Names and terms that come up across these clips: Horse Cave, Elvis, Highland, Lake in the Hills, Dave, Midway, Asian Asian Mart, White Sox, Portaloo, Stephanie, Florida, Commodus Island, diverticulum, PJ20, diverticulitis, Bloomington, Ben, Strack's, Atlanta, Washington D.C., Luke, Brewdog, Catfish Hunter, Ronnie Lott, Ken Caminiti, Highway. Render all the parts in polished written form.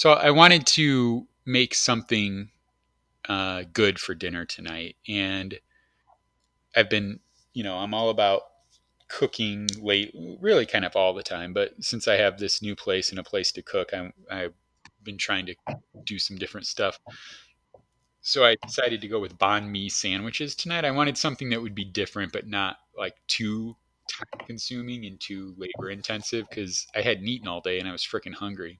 So I wanted to make something good for dinner tonight. And I've been, you know, I'm all about cooking late, really kind of all the time. But since I have this new place and a place to cook, I've been trying to do some different stuff. So I decided to go with banh mi sandwiches tonight. I wanted something that would be different, but not like too time consuming and too labor intensive, because I hadn't eaten all day and I was freaking hungry.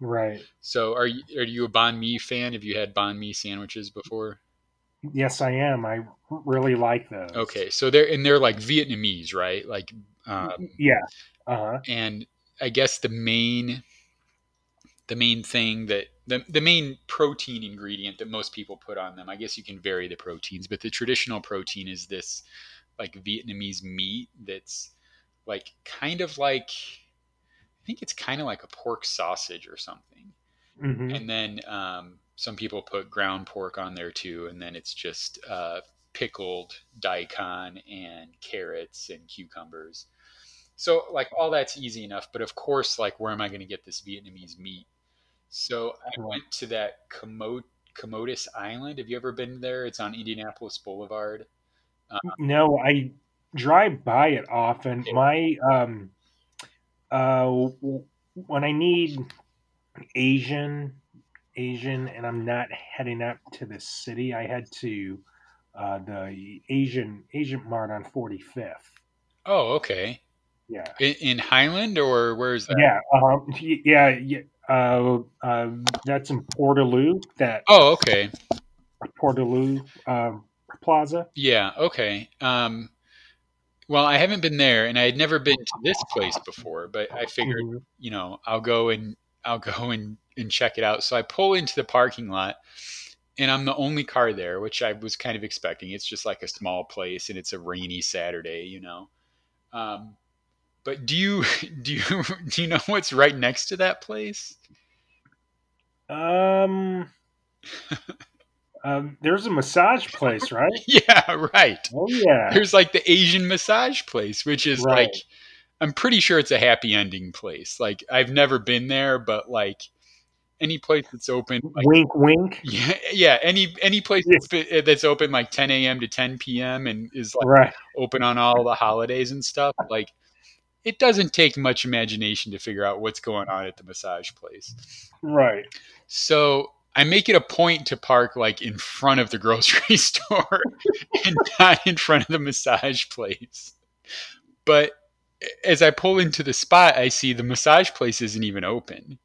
Right. So are you a banh mi fan? Have you had banh mi sandwiches before? Yes, I am. I really like those. Okay. So they're like Vietnamese, right? Like, yeah. Uh-huh. And I guess the main thing that the main protein ingredient that most people put on them, I guess you can vary the proteins, but the traditional protein is this like Vietnamese meat. That's like kind of like, I think it's kind of like a pork sausage or something. Mm-hmm. And then, some people put ground pork on there too, and then it's just pickled daikon and carrots and cucumbers. So like all that's easy enough, but of course, like where am I going to get this Vietnamese meat? So I went to that Commodus Island. Have you ever been there? It's on Indianapolis Boulevard. No, I drive by it often. Yeah. My when I need Asian, and I'm not heading up to the city, I head to the Asian Mart on 45th. Oh, okay. Yeah. In Highland, or where is that? Yeah. Yeah. That's in Portaloo. Oh, okay. Portaloo Plaza. Yeah. Okay. Well, I haven't been there, and I had never been to this place before, but I figured, you know, I'll go and check it out. So I pull into the parking lot, and I'm the only car there, which I was kind of expecting. It's just like a small place, and it's a rainy Saturday, you know. But do you know what's right next to that place? There's a massage place, right? Yeah, right. Oh yeah. There's like the Asian massage place, which is right. Like, I'm pretty sure it's a happy ending place. Like, I've never been there, but like any place that's open, like, wink, wink. Yeah. Any place that's open like 10 a.m. to 10 p.m. and is like open on all the holidays and stuff. Like, it doesn't take much imagination to figure out what's going on at the massage place. Right. So I make it a point to park like in front of the grocery store and not in front of the massage place. But as I pull into the spot, I see the massage place isn't even open.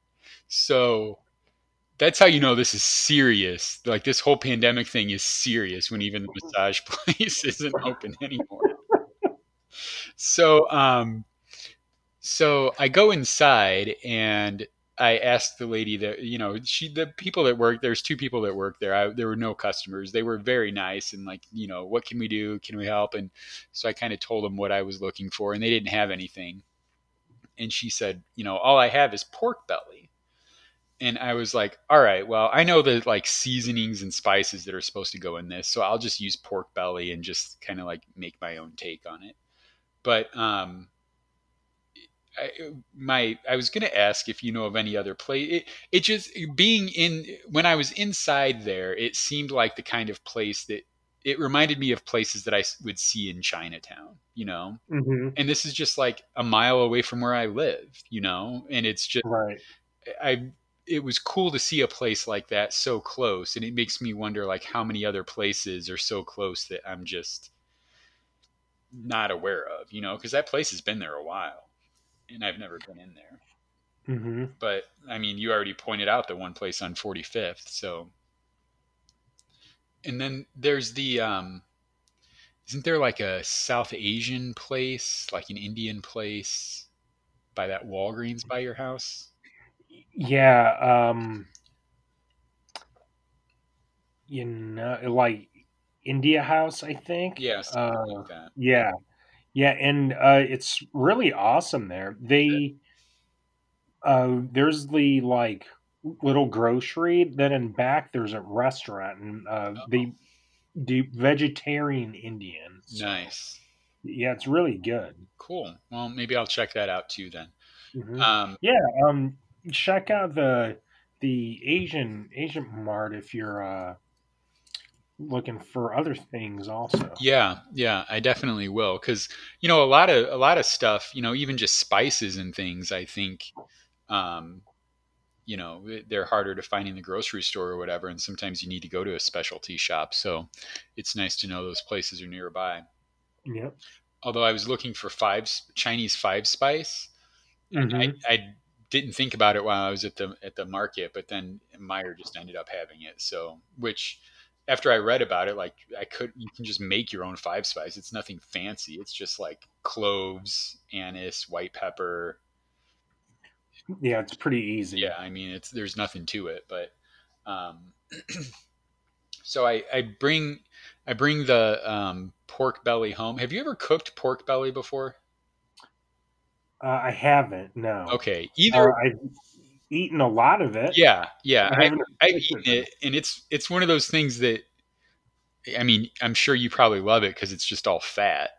So that's how you know this is serious. Like, this whole pandemic thing is serious when even the massage place isn't open anymore. So I go inside and I asked the lady that, you know, the people that work, there's two people that work there. There were no customers. They were very nice. And like, you know, what can we do? Can we help? And so I kind of told them what I was looking for, and they didn't have anything. And she said, you know, all I have is pork belly. And I was like, all right, well, I know the like seasonings and spices that are supposed to go in this, so I'll just use pork belly and just kind of like make my own take on it. But I was going to ask if you know of any other place. It just being when I was inside there, it seemed like the kind of place that it reminded me of places that I would see in Chinatown, you know? Mm-hmm. And this is just like a mile away from where I live, you know? And it's just, it was cool to see a place like that so close. And it makes me wonder like how many other places are so close that I'm just not aware of, you know, because that place has been there a while and I've never been in there. Mm-hmm. But I mean, you already pointed out the one place on 45th. So, and then there's the, isn't there like a South Asian place, like an Indian place by that Walgreens by your house? Yeah, you know, like India House, I think. Yes. Like that. Yeah, yeah, and it's really awesome there. They there's the like little grocery, then in back there's a restaurant, and they do vegetarian Indian. So, nice. Yeah, it's really good. Cool. Well, maybe I'll check that out too then. Mm-hmm. Check out the the Asian Mart if you're looking for other things also. Yeah, I definitely will, because a lot of stuff, even just spices and things, I think they're harder to find in the grocery store or whatever, and sometimes you need to go to a specialty shop, so it's nice to know those places are nearby. Yep. Although I was looking for Chinese 5-spice, and I didn't think about it while I was at the market, but then Meijer just ended up having it. So, which after I read about it, like you can just make your own 5-spice. It's nothing fancy. It's just like cloves, anise, white pepper. Yeah, it's pretty easy. Yeah, I mean, there's nothing to it, but so I bring the pork belly home. Have you ever cooked pork belly before? I haven't, no. Okay. Either I've eaten a lot of it. Yeah. I've eaten it, and it's one of those things that, I mean, I'm sure you probably love it because it's just all fat,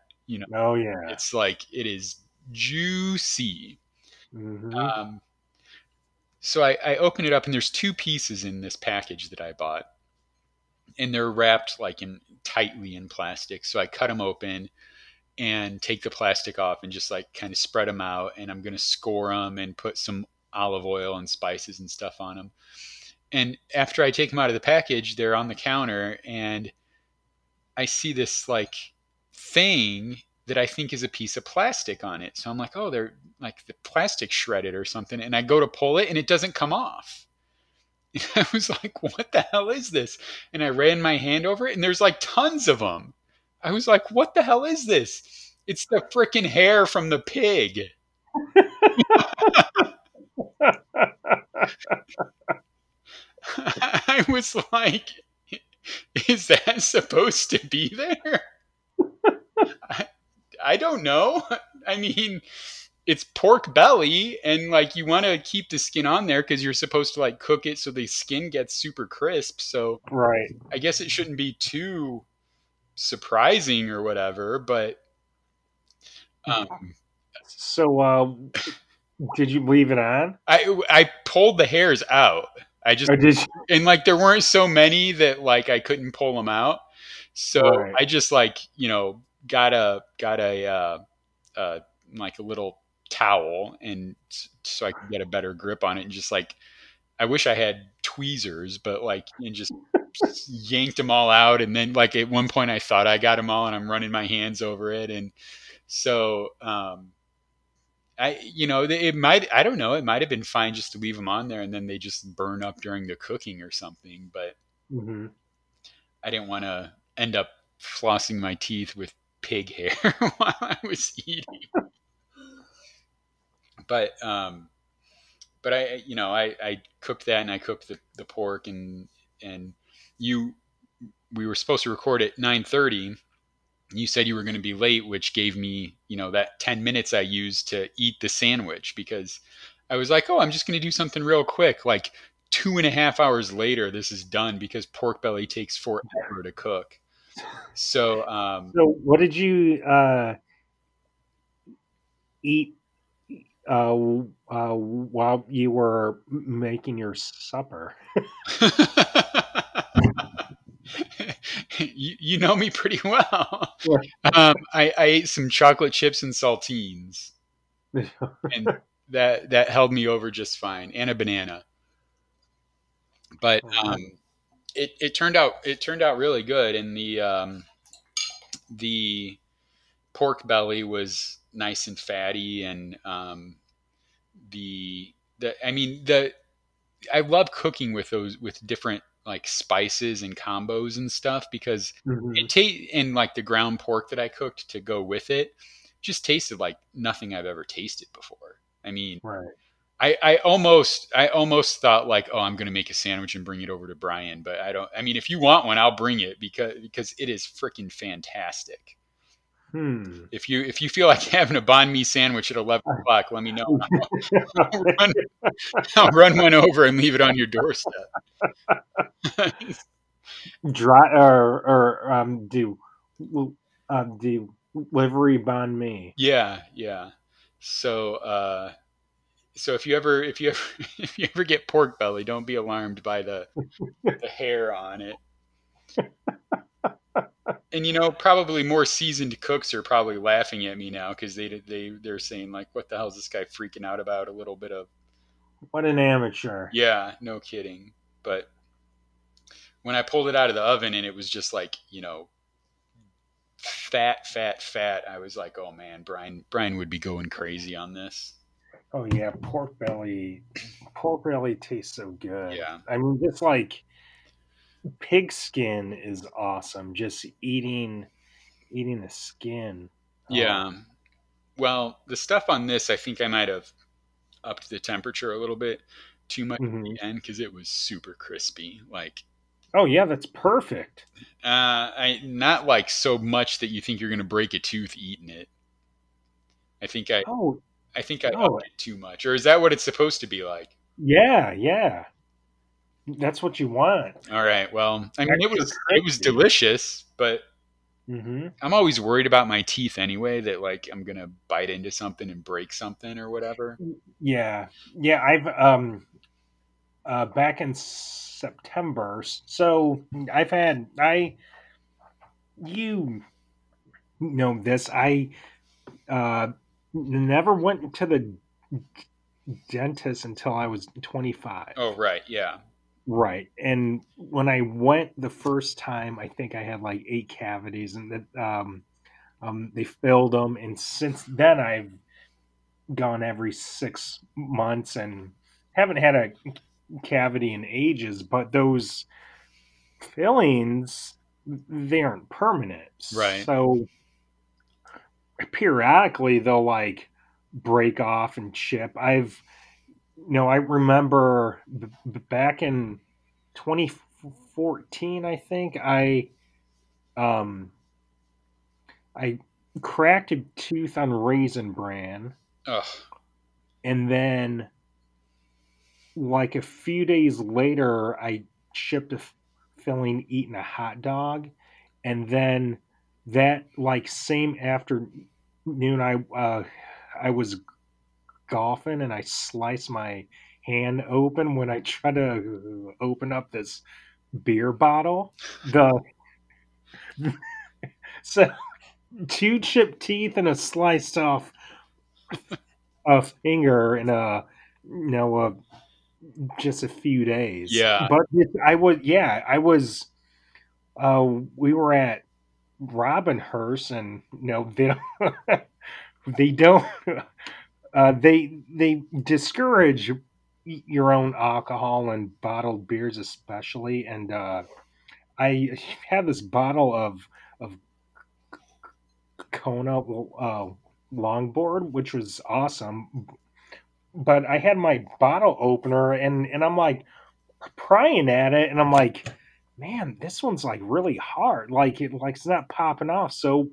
Oh, yeah. It's like, it is juicy. Mm-hmm. So I open it up, and there's 2 pieces in this package that I bought, and they're wrapped tightly in plastic. So I cut them open and take the plastic off and just kind of spread them out. And I'm going to score them and put some olive oil and spices and stuff on them. And after I take them out of the package, they're on the counter, and I see this thing that I think is a piece of plastic on it. So I'm like, oh, they're the plastic shredded or something. And I go to pull it, and it doesn't come off. And I was like, what the hell is this? And I ran my hand over it, and there's tons of them. I was like, what the hell is this? It's the freaking hair from the pig. I was like, is that supposed to be there? I don't know. I mean, it's pork belly, and you want to keep the skin on there because you're supposed to cook it so the skin gets super crisp. So right. I guess it shouldn't be too surprising or whatever, but did you leave it on? I pulled the hairs out. I just and there weren't so many that I couldn't pull them out, so right. I just got a little towel, and so I could get a better grip on it, and just I wish I had tweezers, but and just yanked them all out. And then at one point I thought I got them all, and I'm running my hands over it. And so, I don't know. It might've been fine just to leave them on there, and then they just burn up during the cooking or something. But I didn't want to end up flossing my teeth with pig hair while I was eating. But I cooked that, and I cooked the pork, and we were supposed to record at 9:30. You said you were going to be late, which gave me, that 10 minutes I used to eat the sandwich, because I was like, oh, I'm just going to do something real quick. 2.5 hours later, this is done, because pork belly takes forever to cook. So, so what did you, eat? While you were making your supper. you know me pretty well. Yeah. I ate some chocolate chips and saltines, and that held me over just fine, and a banana. But it turned out really good, and the pork belly was nice and fatty, and I love cooking with those, with different spices and combos and stuff, because the ground pork that I cooked to go with it just tasted like nothing I've ever tasted before. I mean, right. I almost thought oh, I'm going to make a sandwich and bring it over to Brian, but I don't. I mean, if you want one, I'll bring it because it is freaking fantastic. If you feel like having a banh mi sandwich at 11 o'clock, let me know. I'll run one over and leave it on your doorstep. Dry or delivery banh mi. Yeah. So So if you ever get pork belly, don't be alarmed by the hair on it. And, you know, probably more seasoned cooks are probably laughing at me now because they're saying, like, what the hell is this guy freaking out about? A little bit of... What an amateur. Yeah, no kidding. But when I pulled it out of the oven and it was just like, you know, fat, I was like, oh, man, Brian would be going crazy on this. Oh, yeah, pork belly. Pork belly tastes so good. Yeah. I mean, just like... Pig skin is awesome. Just eating the skin. Yeah. Well, the stuff on this, I think I might have upped the temperature a little bit too much at the end because it was super crispy. Like, oh yeah, that's perfect. I not like so much that you think you're going to break a tooth eating it. I think I upped it too much, or is that what it's supposed to be like? Yeah. Yeah. That's what you want. All right. Well, I mean, it was delicious, but I'm always worried about my teeth anyway, that like I'm going to bite into something and break something or whatever. Yeah. Yeah. I've, back in September. So you know this, I never went to the dentist until I was 25. Oh, right. Yeah. Right. And when I went the first time, I think I had like 8 cavities and that they filled them. And since then I've gone every 6 months and haven't had a cavity in ages, but those fillings, they aren't permanent. Right. So periodically they'll like break off and chip. I remember back in 2014, I think I cracked a tooth on Raisin Bran. Ugh. And then like a few days later, I chipped a filling eating a hot dog. And then that like same afternoon, I was golfing and I sliced my hand open when I tried to open up this beer bottle. So 2 chipped teeth and a sliced off a finger in just a few days. Yeah, but we were at Robinhurst and they don't. They discourage your own alcohol and bottled beers especially. And I had this bottle of Kona Longboard, which was awesome. But I had my bottle opener and I'm like prying at it. And I'm like, man, this one's like really hard. Like it's not popping off. So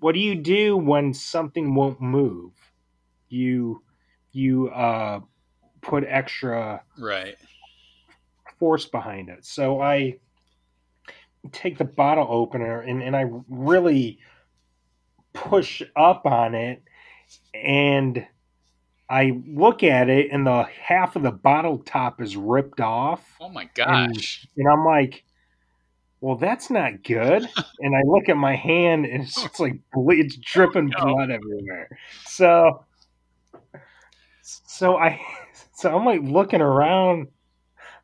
what do you do when something won't move? You put extra force behind it. So I take the bottle opener and I really push up on it and I look at it and the half of the bottle top is ripped off. Oh my gosh. And I'm like, well, that's not good. And I look at my hand and it's just like it's dripping blood everywhere. So I'm like looking around.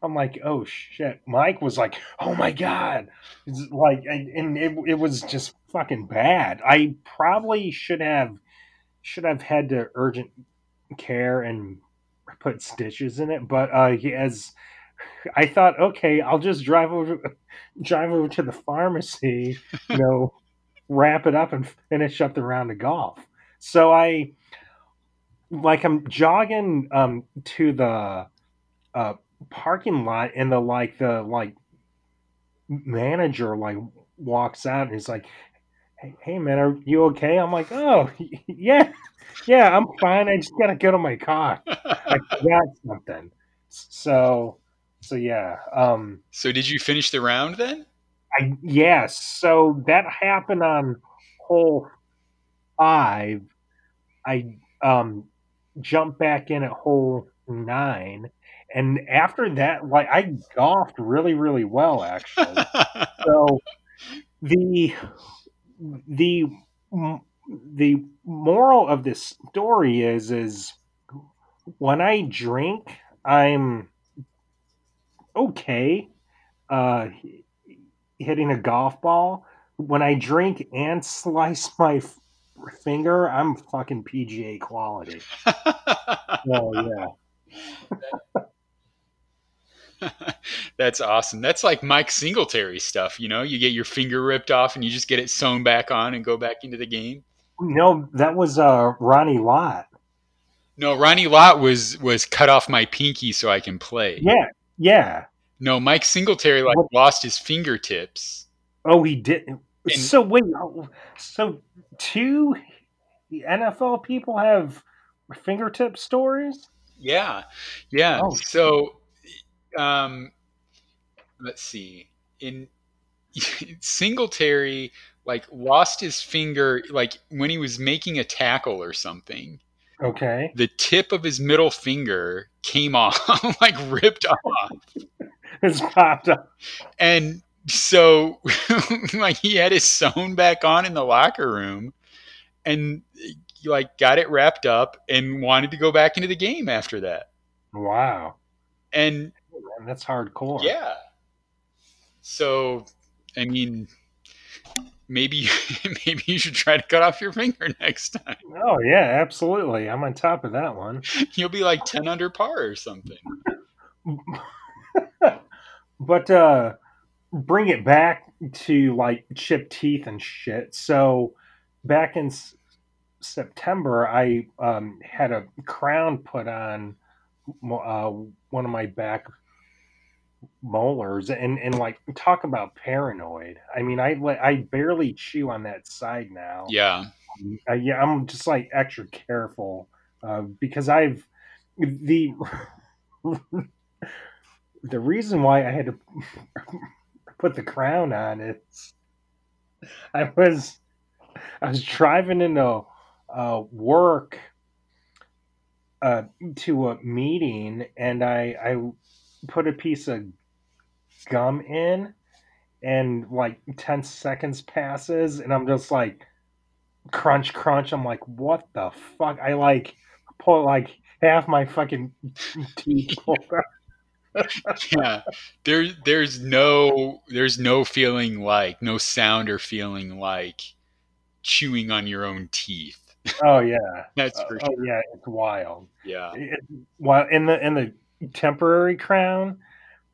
I'm like, oh shit! Mike was like, oh my god! It's like, and it was just fucking bad. I probably should have had to urgent care and put stitches in it. But as I thought, okay, I'll just drive over to the pharmacy, wrap it up and finish up the round of golf. So I. Like I'm jogging to the parking lot and the manager like walks out and he's like, hey man, are you okay? I'm like, oh yeah, I'm fine. I just gotta go to my car. I forgot something. So yeah. So did you finish the round then? Yes. So that happened on hole 5. I jumped back in at hole 9. And after that, like, I golfed really, really well, actually. So the moral of this story is when I drink, I'm okay hitting a golf ball. When I drink and slice my finger, I'm fucking PGA quality. Oh, yeah. That's awesome. That's like Mike Singletary stuff, you know? You get your finger ripped off and you just get it sewn back on and go back into the game. No, that was Ronnie Lott. No, Ronnie Lott was cut off my pinky so I can play. Yeah, yeah. No, Mike Singletary lost his fingertips. Oh, he didn't. So wait, so 2 NFL people have fingertip stories? Yeah, yeah. Oh, so... let's see. In Singletary, lost his finger, when he was making a tackle or something. Okay. The tip of his middle finger came off, ripped off. It's popped up. And so, he had it sewn back on in the locker room, and got it wrapped up, and wanted to go back into the game after that. Wow. And. Man, that's hardcore. Yeah. So, I mean, maybe you should try to cut off your finger next time. Oh, yeah, absolutely. I'm on top of that one. You'll be 10 under par or something. But bring it back to, chipped teeth and shit. So back in September, I had a crown put on one of my back molars, and talk about paranoid. I mean, I barely chew on that side now. Yeah. I'm just extra careful because I've the reason why I had to put the crown on is I was driving into work to a meeting, and I put a piece of gum in, and 10 seconds passes, and I'm just crunch, crunch. I'm what the fuck? I pull half my fucking teeth over. Yeah, there's no feeling no sound or feeling chewing on your own teeth. Oh yeah, that's for sure. Oh yeah, it's wild. Yeah, well, in the temporary crown,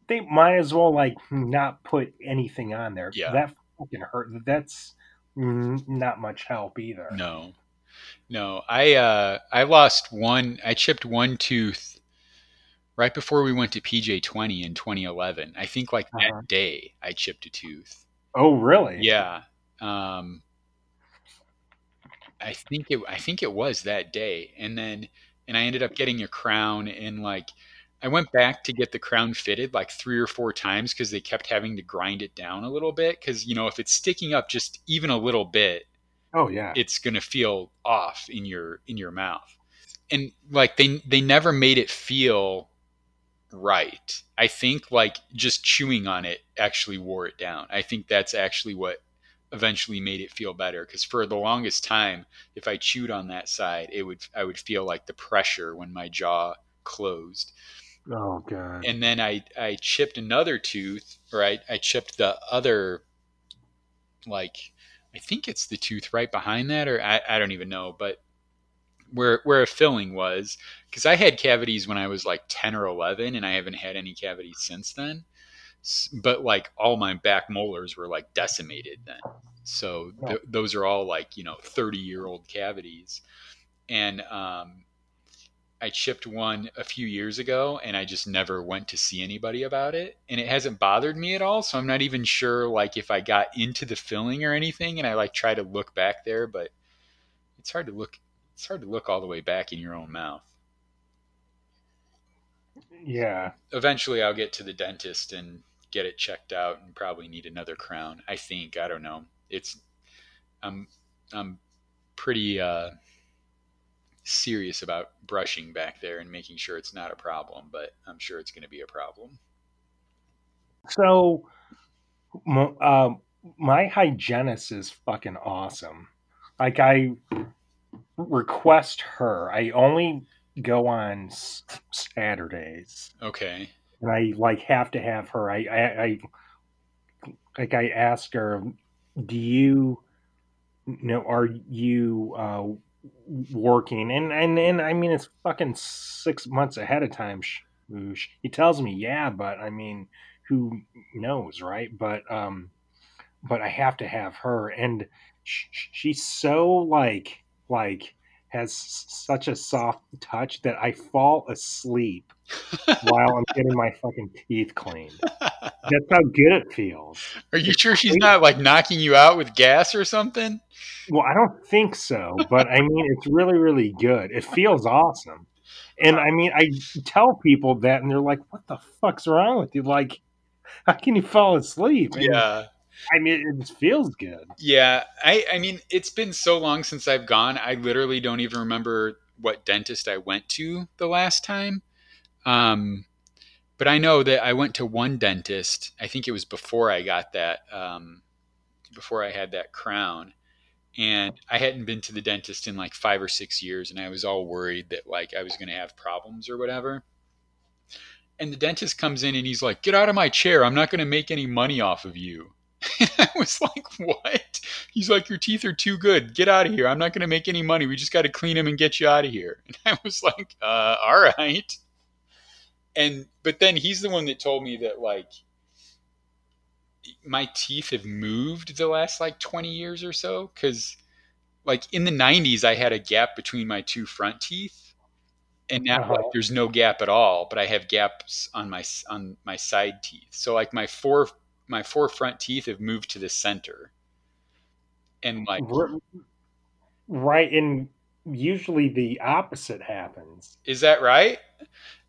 they might as well not put anything on there. Yeah, that fucking hurt. That's not much help either. No, I lost one. I chipped one tooth right before we went to PJ20 in 2011. I think that day I chipped a tooth. Oh really? Yeah. I think it was that day. And I ended up getting a crown, and I went back to get the crown fitted 3 or 4 times because they kept having to grind it down a little bit. Cause if it's sticking up just even a little bit, oh yeah, it's going to feel off in your mouth. And they never made it feel right. I think just chewing on it actually wore it down. I think that's actually what eventually made it feel better, because for the longest time, if I chewed on that side, I would feel the pressure when my jaw closed. Oh god. And then I chipped another tooth, or I chipped the other, I think it's the tooth right behind that, or I don't even know, but where a filling was, because I had cavities when I was 10 or 11 and I haven't had any cavities since then. But all my back molars were decimated then. So those are all 30-year-old cavities. And I chipped one a few years ago, and I just never went to see anybody about it. And it hasn't bothered me at all. So I'm not even sure if I got into the filling or anything. And I try to look back there, but it's hard to look. It's hard to look all the way back in your own mouth. Yeah. Eventually I'll get to the dentist and get it checked out, and probably need another crown. I think, I don't know. I'm pretty serious about brushing back there and making sure it's not a problem, but I'm sure it's going to be a problem. So my hygienist is fucking awesome. Like, I request her. I only go on Saturdays. Okay. And I like have to have her. I asked her, do you know, are you working? And I mean, it's fucking 6 months ahead of time. She tells me, yeah, but I mean, who knows, right? But I have to have her. And she's so like has such a soft touch that I fall asleep while I'm getting my fucking teeth cleaned. That's how good it feels. Are you sure she's not like knocking you out with gas or something? Well, I don't think so, but I mean, it's really, really good. It feels awesome. And I mean, I tell people that and they're like, what the fuck's wrong with you? Like, how can you fall asleep? And yeah. I mean, it feels good. Yeah. I mean, it's been so long since I've gone. I literally don't even remember what dentist I went to the last time. But I know that I went to one dentist. I think it was before I got that, before I had that crown. And I hadn't been to the dentist in like 5 or 6 years. And I was all worried that like I was going to have problems or whatever. And the dentist comes in and he's like, get out of my chair. I'm not going to make any money off of you. And I was like, what? He's like, your teeth are too good. Get out of here. I'm not going to make any money. We just got to clean them and get you out of here. And I was like, all right. But then he's the one that told me that like my teeth have moved the last like 20 years or so. Cause like in the 90s, I had a gap between my two front teeth, and now like there's no gap at all, but I have gaps on my side teeth. So like my four front teeth have moved to the center, and like right. And usually the opposite happens. Is that right?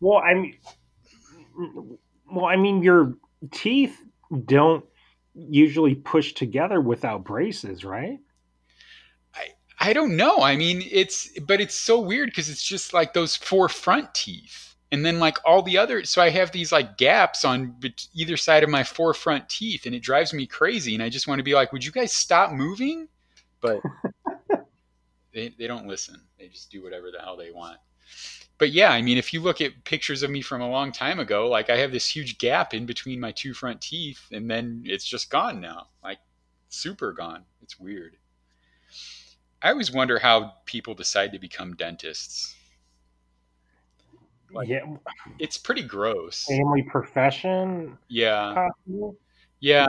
Well, I mean, your teeth don't usually push together without braces, right? I don't know. I mean, it's so weird because it's just like those four front teeth. And then like all the other, so I have these like gaps on either side of my four front teeth, and it drives me crazy. And I just want to be like, would you guys stop moving? But they don't listen. They just do whatever the hell they want. But yeah, I mean, if you look at pictures of me from a long time ago, like I have this huge gap in between my two front teeth, and then it's just gone now, like super gone. It's weird. I always wonder how people decide to become dentists. Like, yeah, it's pretty gross. Family profession. Yeah. Possible. Yeah.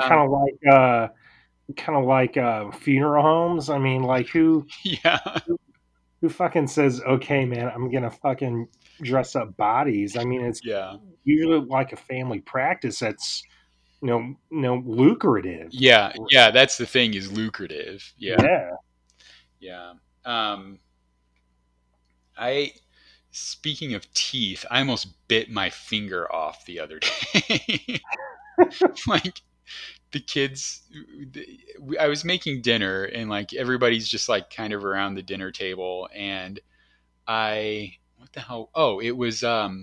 Kind of like funeral homes. I mean, like who? Yeah. Who fucking says, okay, man, I'm gonna fucking dress up bodies? I mean, it's usually like a family practice that's no lucrative. Yeah, yeah. That's the thing, is lucrative. Yeah. Yeah. Speaking of teeth, I almost bit my finger off the other day. Like the kids, I was making dinner, and like everybody's just like kind of around the dinner table. And what the hell? Oh, it was, I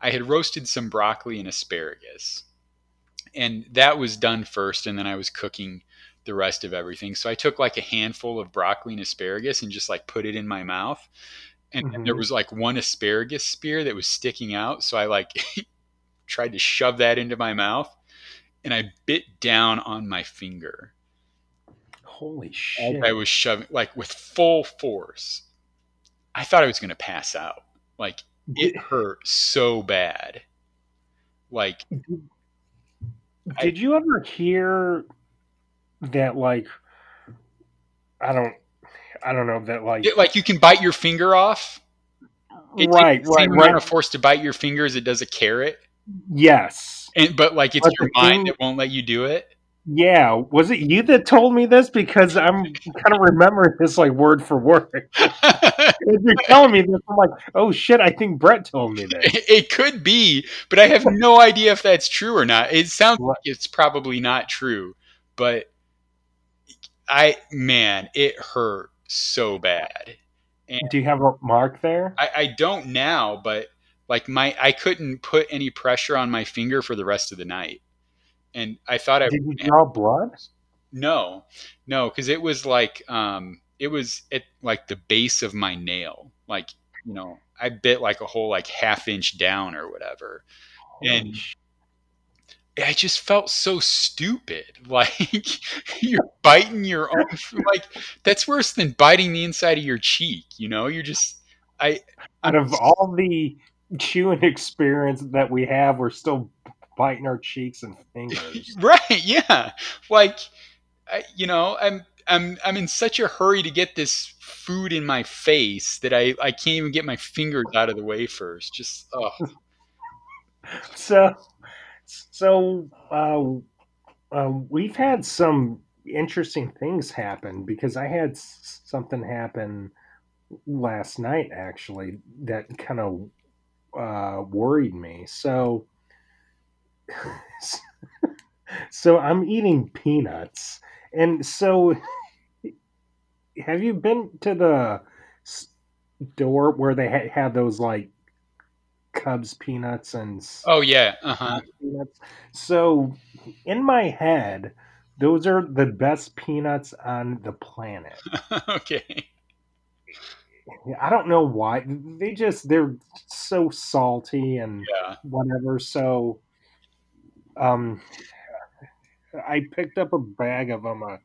had roasted some broccoli and asparagus, and that was done first. And then I was cooking the rest of everything. So I took like a handful of broccoli and asparagus and just like put it in my mouth. And there was like one asparagus spear that was sticking out. So I like tried to shove that into my mouth, and I bit down on my finger. Holy shit. And I was shoving like with full force. I thought I was going to pass out. Like it hurt so bad. Like, did you ever hear that? Like, I don't know that like you can bite your finger off. It right. The same amount of force to bite your finger as it does a carrot. Yes. But like it's your mind that won't let you do it. Yeah. Was it you that told me this? Because I'm kind of remembering this like word for word. If you're telling me this, I'm like, oh shit, I think Brett told me this. It could be, but I have no idea if that's true or not. It sounds like it's probably not true, but man, it hurt so bad. And do you have a mark there? I don't now, but like I couldn't put any pressure on my finger for the rest of the night. And I thought did you draw blood? No, because it was like it was at like the base of my nail. Like, you know, I bit like a whole like half inch down or whatever. And I just felt so stupid. Like you're biting your own, like that's worse than biting the inside of your cheek. You know, you're just, all the chewing experience that we have, we're still biting our cheeks and fingers. Right. Yeah. Like, you know, I'm in such a hurry to get this food in my face that I can't even get my fingers out of the way first. Just, oh. So we've had some interesting things happen because I had something happen last night, actually, that kind of worried me. So I'm eating peanuts. And so have you been to the store where they have those like Cubs peanuts and peanuts? So in my head, those are the best peanuts on the planet. Okay. I don't know why. They're so salty and whatever. So I picked up a bag of them a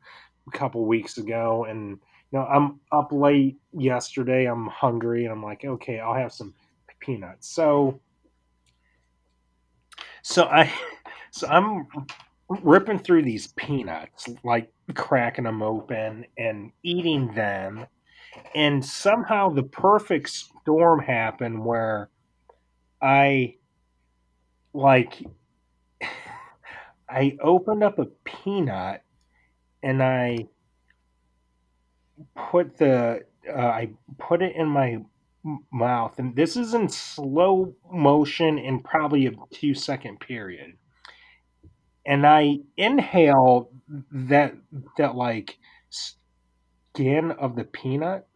couple weeks ago, and you know, I'm up late yesterday. I'm hungry, and I'm like, okay, I'll have some peanuts. So I'm ripping through these peanuts, like cracking them open and eating them, and somehow the perfect storm happened where I opened up a peanut and I put it in my mouth, and this is in slow motion in probably a 2-second period, and I inhale that like skin of the peanut.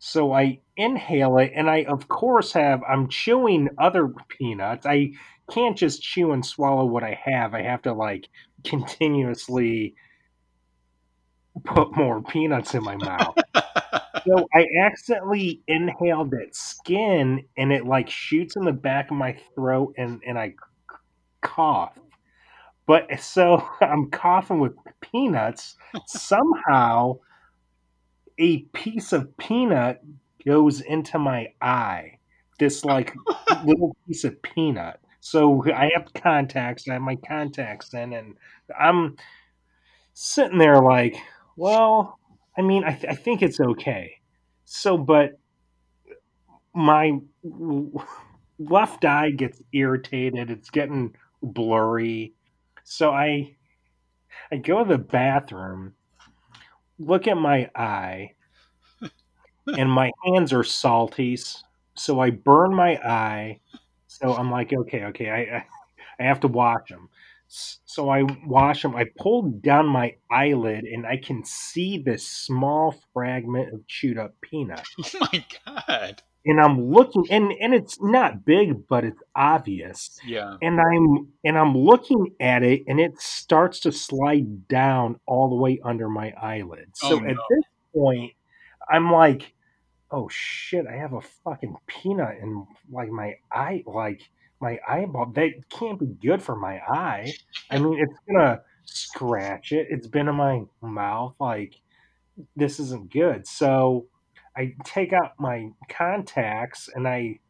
So I inhale it, and I of course I'm chewing other peanuts. I can't just chew and swallow what I have. I have to like continuously put more peanuts in my mouth. So I accidentally inhaled that skin, and it like shoots in the back of my throat, and I cough. But so I'm coughing with peanuts. Somehow a piece of peanut goes into my eye, this like little piece of peanut. So I have contacts. I have my contacts in, and I'm sitting there like, well, I mean, I think it's okay. So, but my left eye gets irritated. It's getting blurry. So I go to the bathroom, look at my eye, and my hands are salty. So I burn my eye. So I'm like, okay, I have to wash them. So I wash them. I pulled down my eyelid, and I can see this small fragment of chewed up peanut. Oh my God. And I'm looking, and it's not big, but it's obvious. Yeah. And I'm looking at it, and it starts to slide down all the way under my eyelid. So at this point, I'm like, oh shit, I have a fucking peanut in like my eye, like my eyeball. That can't be good for my eye. I mean, it's gonna scratch it. It's been in my mouth. Like, this isn't good. So I take out my contacts, and I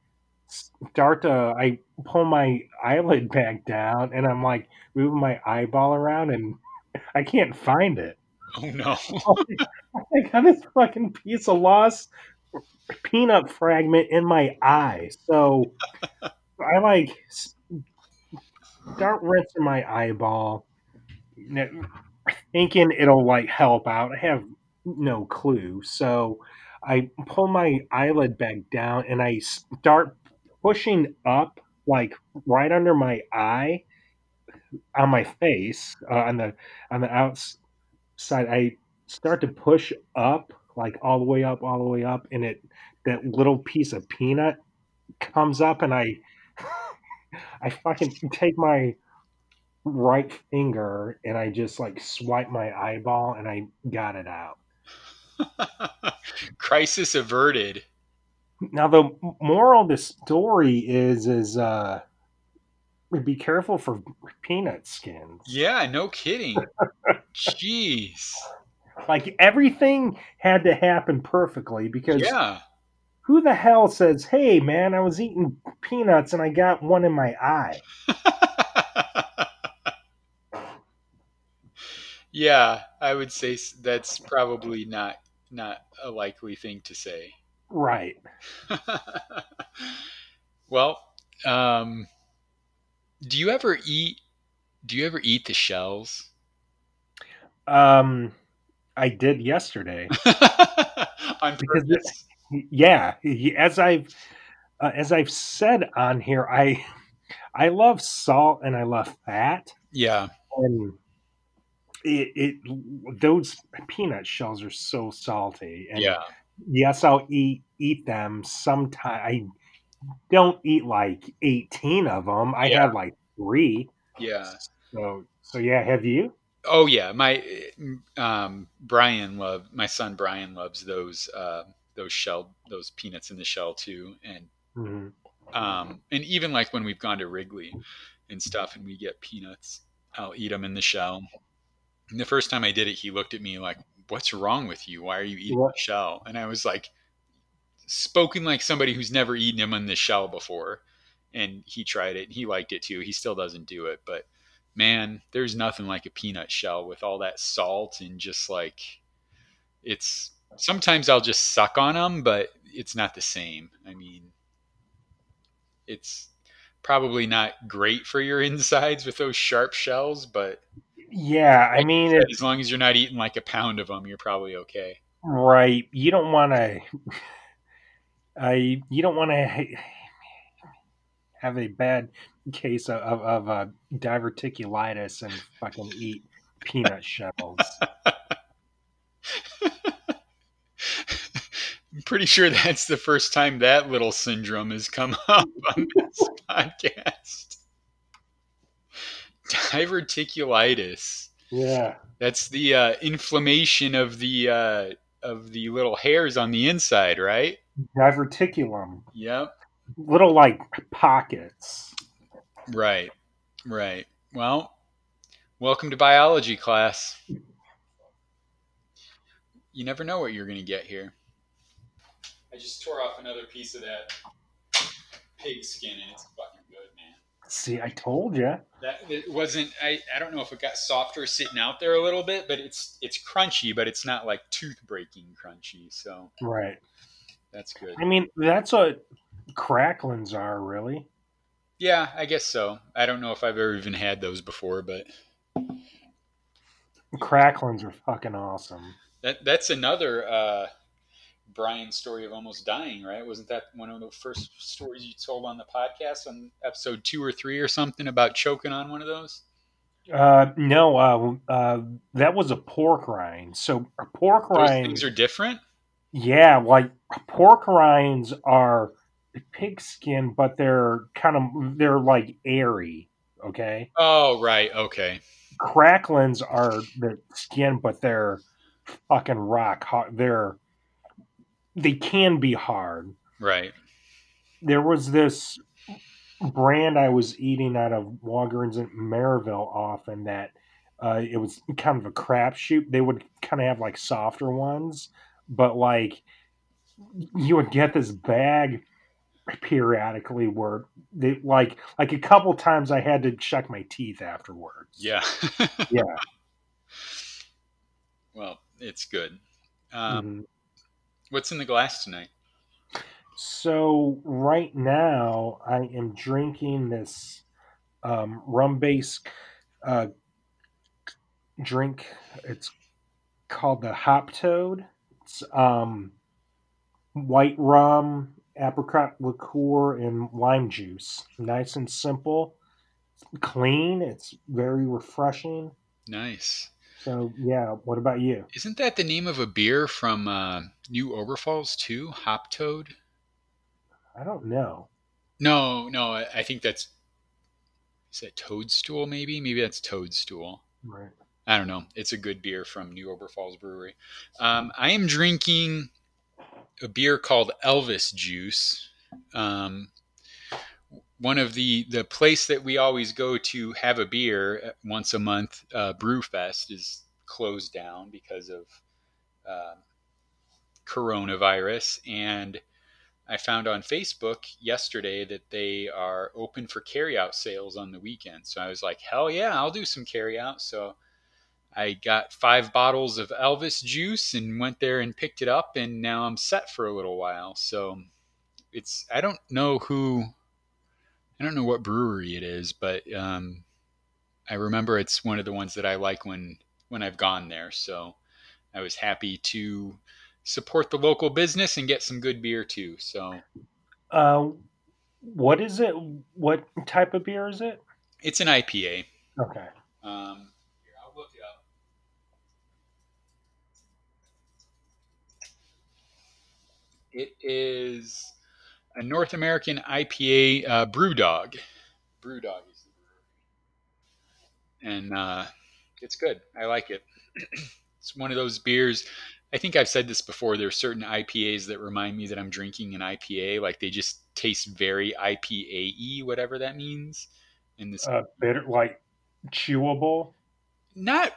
I pull my eyelid back down, and I'm like moving my eyeball around, and I can't find it. Oh no. I got this fucking piece of lost peanut fragment in my eye. So I like start rinsing my eyeball, thinking it'll like help out. I have no clue. So I pull my eyelid back down, and I start pushing up like right under my eye on my face, on the outside. I start to push up like all the way up, and that little piece of peanut comes up, and I fucking take my right finger and I just like swipe my eyeball, and I got it out. Crisis averted. Now the moral of the story is be careful for peanut skins. Yeah, no kidding. Jeez. Like everything had to happen perfectly because who the hell says, "Hey man, I was eating peanuts and I got one in my eye." Yeah, I would say that's probably not a likely thing to say. Right. Well, do you ever eat the shells? I did yesterday. On purpose. Yeah, as I've said on here, I love salt and I love fat. Yeah. And those peanut shells are so salty. And yeah. Yes, I'll eat them sometime. I don't eat like 18 of them. I had like 3. Yeah. So yeah, have you? Oh yeah, my son Brian loves those peanuts in the shell too, and and even like when we've gone to Wrigley and stuff, and we get peanuts, I'll eat them in the shell. And the first time I did it, he looked at me like, "What's wrong with you? Why are you eating the shell?" And I was like, spoken like somebody who's never eaten them in the shell before. And he tried it, and he liked it too. He still doesn't do it, but. Man, there's nothing like a peanut shell with all that salt and just like it's sometimes I'll just suck on them, but it's not the same. I mean, it's probably not great for your insides with those sharp shells, but yeah, I mean, as long as you're not eating like a pound of them, you're probably okay. Right. You don't want to, have a bad case of diverticulitis and fucking eat peanut shells. I'm pretty sure that's the first time that little syndrome has come up on this podcast. Diverticulitis. Yeah. That's the inflammation of the little hairs on the inside, right? Diverticulum. Yep. Little like pockets. Right. Well, welcome to biology class. You never know what you're going to get here. I just tore off another piece of that pig skin, and it's fucking good, man. See, I told you. That it wasn't. I don't know if it got softer sitting out there a little bit, but it's crunchy, but it's not like tooth breaking crunchy. So right, that's good. I mean, that's what cracklings are, really. Yeah, I guess so. I don't know if I've ever even had those before, but cracklings are fucking awesome. That's another Brian story of almost dying, right? Wasn't that one of the first stories you told on the podcast on episode 2 or 3 or something about choking on one of those? No, that was a pork rind. So a pork rind, things are different. Yeah, like pork rinds are pig skin, but they're like airy. Okay. Oh, right. Okay. Cracklings are the skin, but they're fucking rock hard. They can be hard. Right. There was this brand I was eating out of Walgreens in Maryville often that it was kind of a crapshoot. They would kind of have like softer ones, but like you would get this bag periodically where they like a couple times I had to check my teeth afterwards. Yeah. Yeah. Well, it's good. What's in the glass tonight? So right now I am drinking this rum-based drink. It's called the Hop Toad. It's white rum, apricot liqueur, and lime juice. Nice and simple, clean. It's very refreshing. Nice. So, yeah, what about you? Isn't that the name of a beer from New Oberfalls, too? Hop Toad? I don't know. No, I think that's... Is that Toadstool, maybe? Maybe that's Toadstool. Right. I don't know. It's a good beer from New Oberfalls Brewery. I am drinking a beer called Elvis Juice. One of the place that we always go to have a beer once a month, Brewfest, is closed down because of coronavirus. And I found on Facebook yesterday that they are open for carryout sales on the weekend. So I was like, hell yeah, I'll do some carryout. So I got 5 bottles of Elvis juice and went there and picked it up. And now I'm set for a little while. So it's, I don't know what brewery it is, but I remember it's one of the ones that I like when I've gone there. So I was happy to support the local business and get some good beer too. So, what is it? What type of beer is it? It's an IPA. Okay. Here, I'll look it up. It is a North American IPA, Brewdog. Brewdog is the brewery. And it's good. I like it. It's one of those beers. I think I've said this before. There are certain IPAs that remind me that I'm drinking an IPA. Like they just taste very IPA-y, whatever that means. And this bitter, like chewable? Not...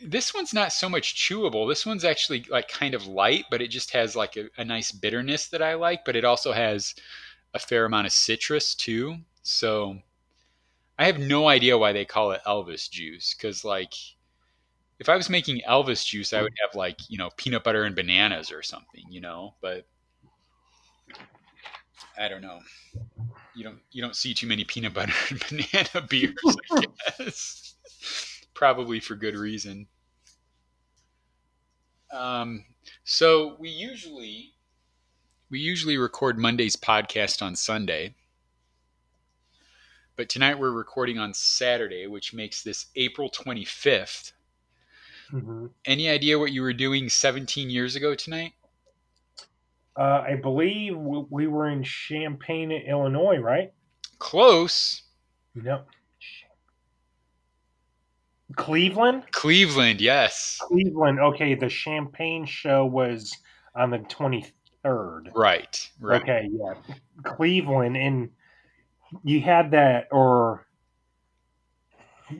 This one's not so much chewable. This one's actually like kind of light, but it just has like a nice bitterness that I like, but it also has a fair amount of citrus too. So I have no idea why they call it Elvis juice. 'Cause like if I was making Elvis juice, I would have like, peanut butter and bananas or something, but I don't know. You don't see too many peanut butter and banana beers, I guess. Probably for good reason. So we usually record Monday's podcast on Sunday, but tonight we're recording on Saturday, which makes this April 25th. Mm-hmm. Any idea what you were doing 17 years ago tonight? I believe we were in Champaign, Illinois, right? Close. Nope. Cleveland, yes. Cleveland, okay. The Champagne show was on the 23rd. Right. Okay, yeah. Cleveland, and you had that, or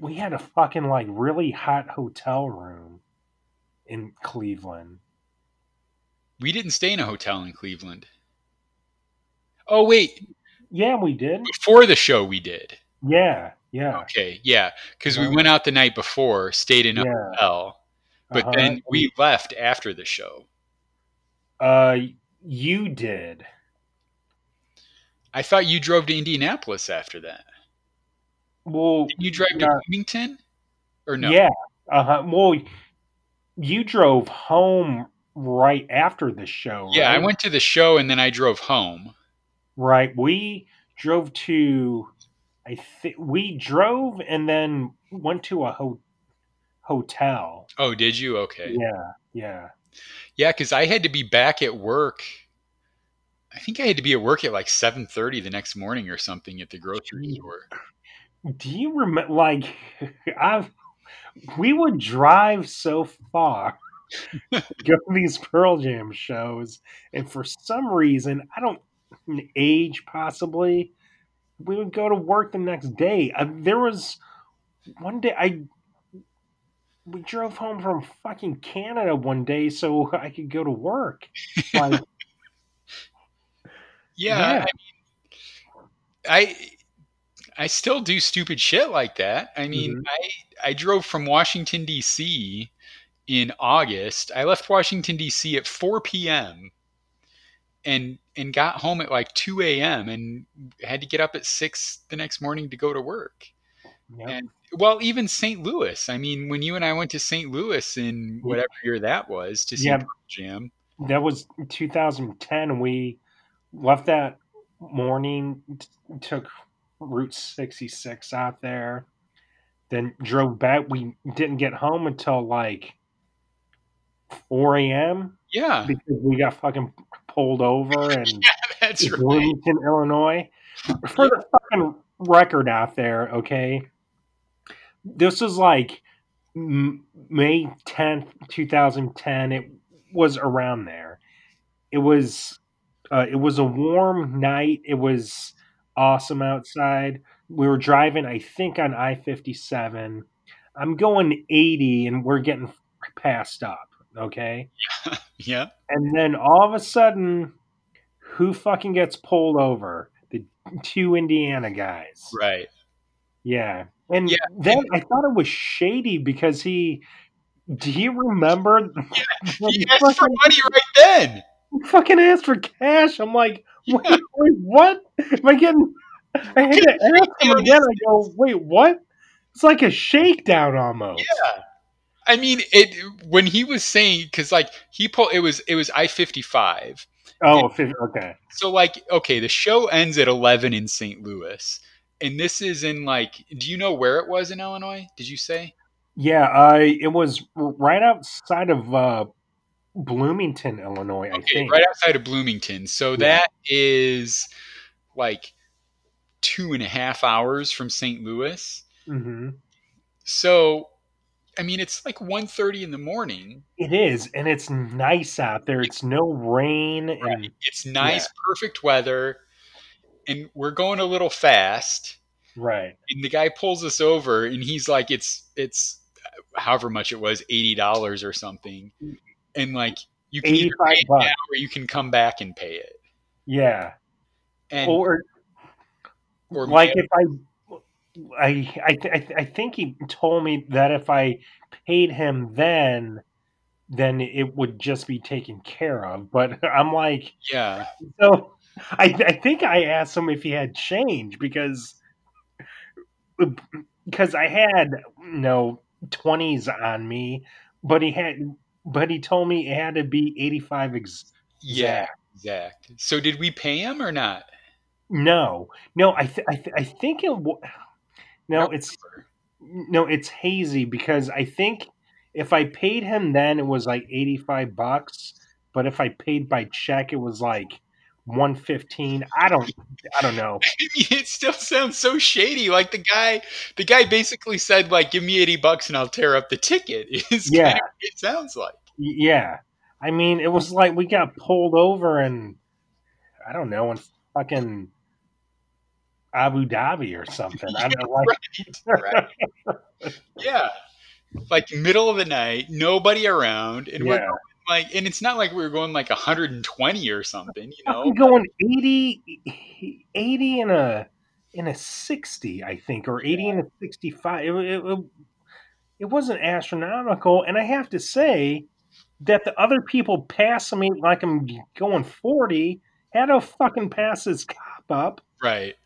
we had a fucking, like, really hot hotel room in Cleveland. We didn't stay in a hotel in Cleveland. Oh, wait. Yeah, we did. Before the show, we did. Yeah. Okay. Yeah. Because we went out the night before, stayed in a hotel, but then we left after the show. You did. I thought you drove to Indianapolis after that. Well, did you drive to Bloomington or no? Yeah. Well, you drove home right after the show. Yeah. Right? I went to the show and then I drove home. Right. We drove to. I think we drove and then went to a hotel. Oh, did you? Okay. Yeah. Because I had to be back at work. I think I had to be at work at like 7:30 the next morning or something at the grocery store. Do you remember? Like, we would drive so far, go to these Pearl Jam shows, and for some reason, I don't age possibly. We would go to work the next day. There was one day we drove home from fucking Canada one day so I could go to work. Like, yeah. I still do stupid shit like that. I mean, mm-hmm. I drove from Washington, D.C. in August. I left Washington, D.C. at 4 p.m. and got home at like 2 a.m. and had to get up at 6 the next morning to go to work. Yep. And, well, even St. Louis. I mean, when you and I went to St. Louis in whatever year that was to see Pearl Jam. That was 2010. We left that morning, took Route 66 out there, Then drove back. We didn't get home until like 4 a.m. Yeah. Because we got fucking pulled over in Bloomington, right. Illinois. For the fucking record out there, okay? This was like May 10th, 2010. It was around there. It was a warm night. It was awesome outside. We were driving, I think, on I-57. I'm going 80, and we're getting passed up, okay? Yeah. And then all of a sudden, who fucking gets pulled over? The two Indiana guys. Right. Yeah. And then I thought it was shady because he remembered? Yeah. He asked for money right then. He fucking asked for cash. I'm like, wait, what? Am I getting... I had to ask him again. I go, wait, what? It's like a shakedown almost. Yeah, I mean, when he was saying, because like he pulled, it was I-55. Oh, okay. So like, okay, the show ends at 11 in St. Louis, and this is in like, do you know where it was in Illinois? Did you say? Yeah, it was right outside of Bloomington, Illinois. Okay, I think right outside of Bloomington. So that is like 2.5 hours from St. Louis. Mm-hmm. So, I mean, it's like 1:30 in the morning. It is. And it's nice out there. It's no rain. Right. And it's nice, perfect weather. And we're going a little fast. Right. And the guy pulls us over and he's like, it's however much it was, $80 or something. And like, you can either pay it now or you can come back and pay it. Yeah. And or like if I think he told me that if I paid him then it would just be taken care of. But I'm like, yeah. So I think I asked him if he had change because I had no 20s on me, but he told me it had to be 85 exact. Yeah, exact. So did we pay him or not? No. I think it. It's hazy because I think if I paid him then it was like $85, but if I paid by check it was like $115. I don't know. I mean, it still sounds so shady. Like the guy basically said like, "Give me $80 and I'll tear up the ticket." Kind of what it sounds like. Yeah, I mean, it was like we got pulled over and I don't know and. Fucking Abu Dhabi or something. I don't know. Right. Yeah. Like middle of the night, nobody around. And we're going like, and it's not like we were going like 120 or something, you know? I'm going 80 in a 60, I think, or 80 in a 65. It wasn't astronomical. And I have to say that the other people passing me like I'm going 40 had to fucking pass this cop up. Right.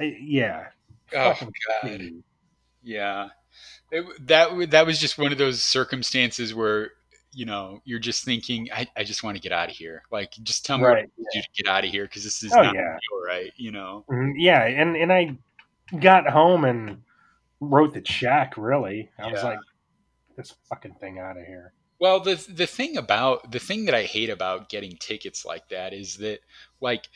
Yeah. Oh, fucking God. Crazy. Yeah. That was just one of those circumstances where, you know, you're just thinking, I just want to get out of here. Like, just tell me what I need you to get out of here because this is not going to feel right, you know? Yeah. And I got home and wrote the check, really. I was like, this fucking thing out of here. Well, the thing that I hate about getting tickets like that is that, like,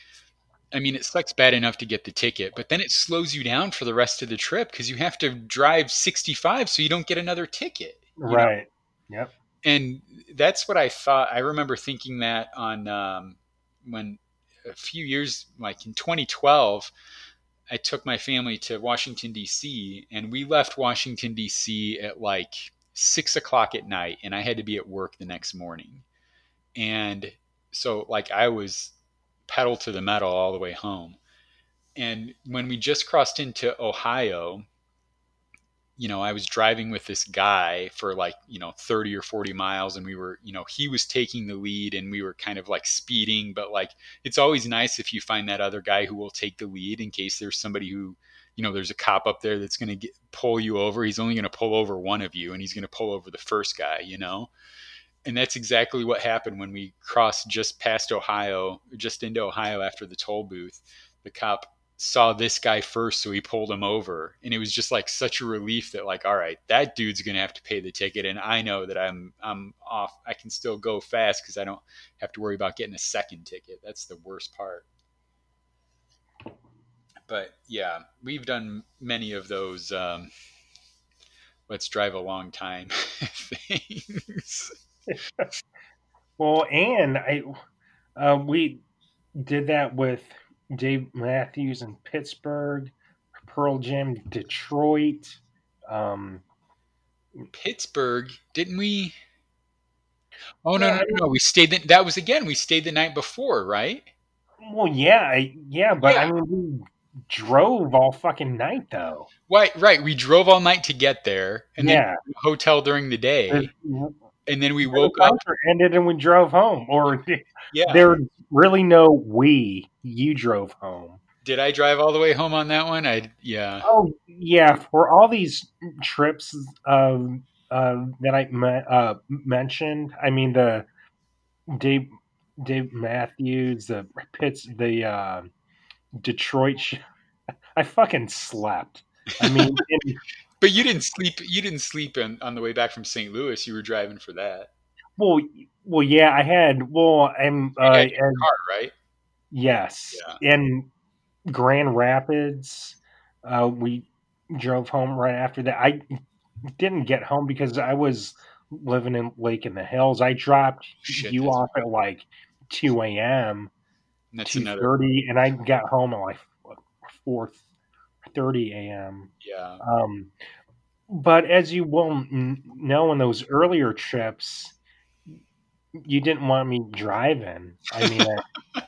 I mean, it sucks bad enough to get the ticket, but then it slows you down for the rest of the trip because you have to drive 65 so you don't get another ticket. Right. Know? Yep. And that's what I thought. I remember thinking that on when a few years, like in 2012, I took my family to Washington, D.C., and we left Washington, D.C. at like 6:00 at night and I had to be at work the next morning. And so like I was pedal to the metal all the way home. And when we just crossed into Ohio, you know, I was driving with this guy for like, you know, 30 or 40 miles and we were, you know, he was taking the lead and we were kind of like speeding, but like, it's always nice if you find that other guy who will take the lead in case there's somebody who, you know, there's a cop up there that's going to pull you over. He's only going to pull over one of you and he's going to pull over the first guy, you know? And that's exactly what happened when we crossed just past Ohio, just into Ohio after the toll booth. The cop saw this guy first, so he pulled him over. And it was just like such a relief that like, all right, that dude's going to have to pay the ticket. And I know that I'm off. I can still go fast because I don't have to worry about getting a second ticket. That's the worst part. But yeah, we've done many of those. Let's drive a long time things. Well, and we did that with Dave Matthews in Pittsburgh, Pearl Jam, Detroit. Pittsburgh, didn't we? Oh, no. We stayed. That was, again, we stayed the night before, right? Well, yeah. But yeah. I mean, we drove all fucking night, though. Right. We drove all night to get there. And then we were in a hotel during the day. And then we woke up. Ended and we drove home. Or there really no you drove home. Did I drive all the way home on that one? Oh yeah, for all these trips that I mentioned. I mean the Dave Matthews, the Pitts, the Detroit. I fucking slept. I mean. But you didn't sleep. You didn't sleep on the way back from St. Louis. You were driving for that. Well, yeah. I had. Well, I'm. You had your car, right? Yes. Yeah. In Grand Rapids, we drove home right after that. I didn't get home because I was living in Lake in the Hills. I dropped you off at like 2 a.m. 2:30, and I got home at like 4:30 a.m. Yeah. But as you will know, in those earlier trips, you didn't want me driving. I mean,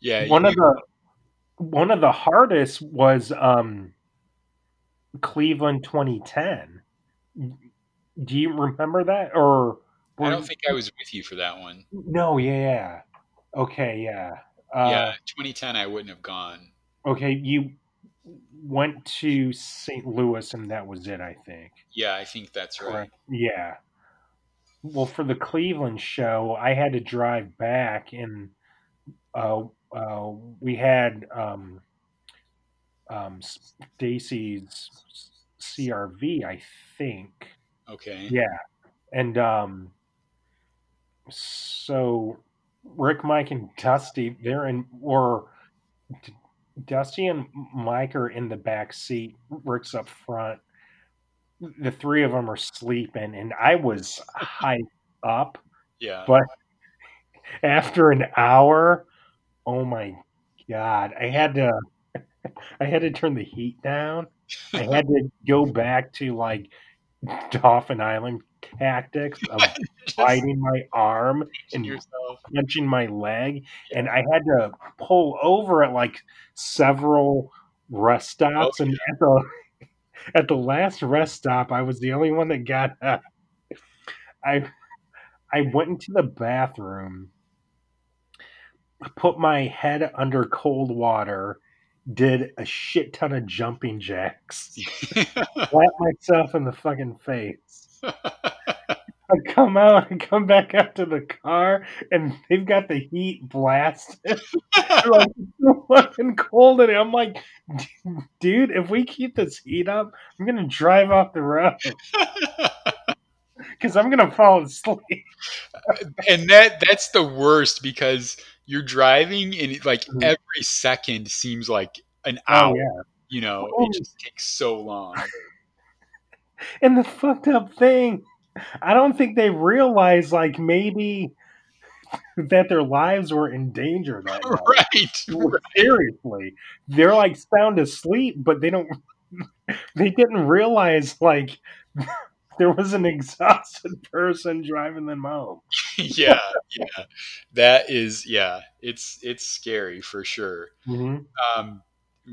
yeah. One of the hardest was Cleveland 2010. Do you remember that? I don't think I was with you for that one. No. Yeah. Okay. Yeah. 2010, I wouldn't have gone. Okay, you went to St. Louis, and that was it, I think. Yeah, I think that's right. Yeah. Well, for the Cleveland show, I had to drive back, and we had Stacy's CRV, I think. Okay. Yeah. And so... Rick, Mike, and Dusty, Dusty and Mike are in the back seat. Rick's up front. The three of them are sleeping, and I was high up. Yeah. But after an hour, oh my God, I had to turn the heat down. I had to go back to like Dolphin Island tactics of biting my arm and punching my leg, and I had to pull over at like several rest stops. And at the last rest stop, I was the only one that got up. I went into the bathroom, put my head under cold water, did a shit ton of jumping jacks, slapped myself in the fucking face. I come out and come back out to the car, and they've got the heat blasted. Like, it's so fucking cold in it. I'm like, dude, if we keep this heat up, I'm gonna drive off the road because I'm gonna fall asleep. And that's the worst, because you're driving, and it, like every second seems like an hour. Oh, yeah. You know, it just takes so long. And the fucked up thing, I don't think they realized, like, maybe that their lives were in danger that night. Right. Seriously. They're, like, sound asleep, but they didn't realize, like, there was an exhausted person driving them home. Yeah. That is, it's scary for sure. Mm-hmm.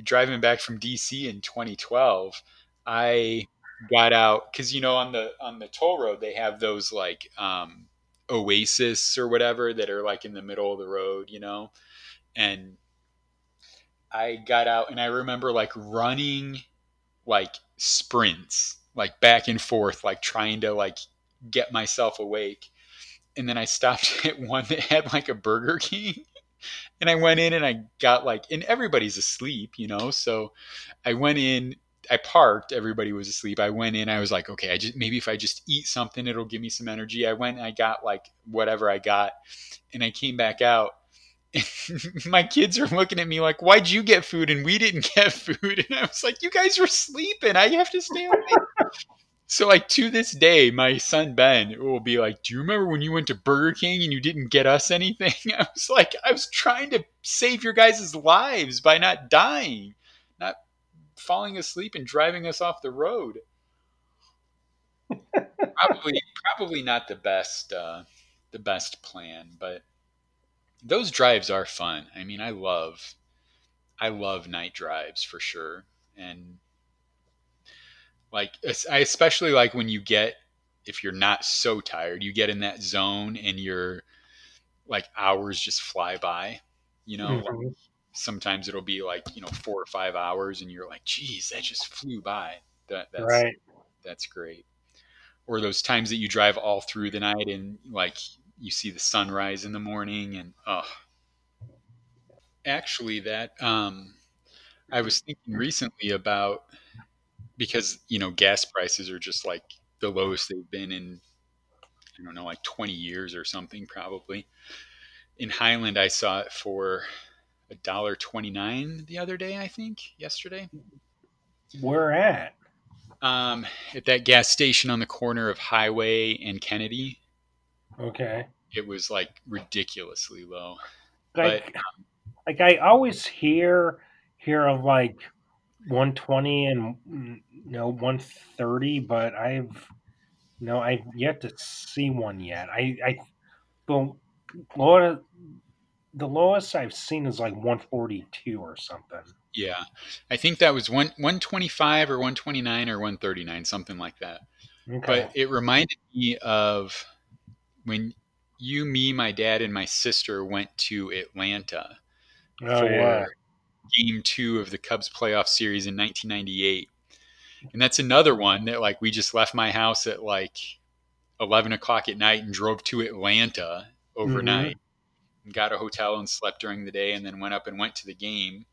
Driving back from D.C. in 2012, I... got out because on the toll road they have those like oasis or whatever that are like in the middle of the road, and I got out, and I remember like running like sprints, like back and forth, like trying to like get myself awake. And then I stopped at one that had like a Burger King And I went in and I got like, and everybody's asleep, you know? So I went in, I parked, everybody was asleep. I went in, I was like, okay, maybe if I just eat something, it'll give me some energy. I went and I got like whatever I got, and I came back out. My kids are looking at me like, why'd you get food and we didn't get food? And I was like, you guys were sleeping. I have to stay awake. So like to this day, my son Ben will be like, do you remember when you went to Burger King and you didn't get us anything? I was like, I was trying to save your guys' lives by not dying, not falling asleep and driving us off the road. Probably not the best plan, but those drives are fun. I mean, I love night drives for sure. And like, I especially like when you get, if you're not so tired, you get in that zone and you're like hours just fly by, you know, mm-hmm. Like, sometimes it'll be like, you know, 4 or 5 hours and you're like, geez, that just flew by. That's great. Or those times that you drive all through the night and like, you see the sunrise in the morning and, actually that, I was thinking recently about, because, you know, gas prices are just like the lowest they've been in, I don't know, like 20 years or something, probably. In Highland, I saw it for $1.29 the other day, I think, yesterday. Where at that gas station on the corner of Highway and Kennedy. Okay. It was like ridiculously low. But I always hear of like 120 and you know 130, but I've yet to see one yet. The lowest I've seen is like 142 or something. Yeah. I think that was 125 or 129 or 139, something like that. Okay. But it reminded me of when you, me, my dad, and my sister went to Atlanta for Game 2 of the Cubs playoff series in 1998. And that's another one that like we just left my house at like 11 o'clock at night and drove to Atlanta overnight, mm-hmm. and got a hotel and slept during the day and then went up and went to the game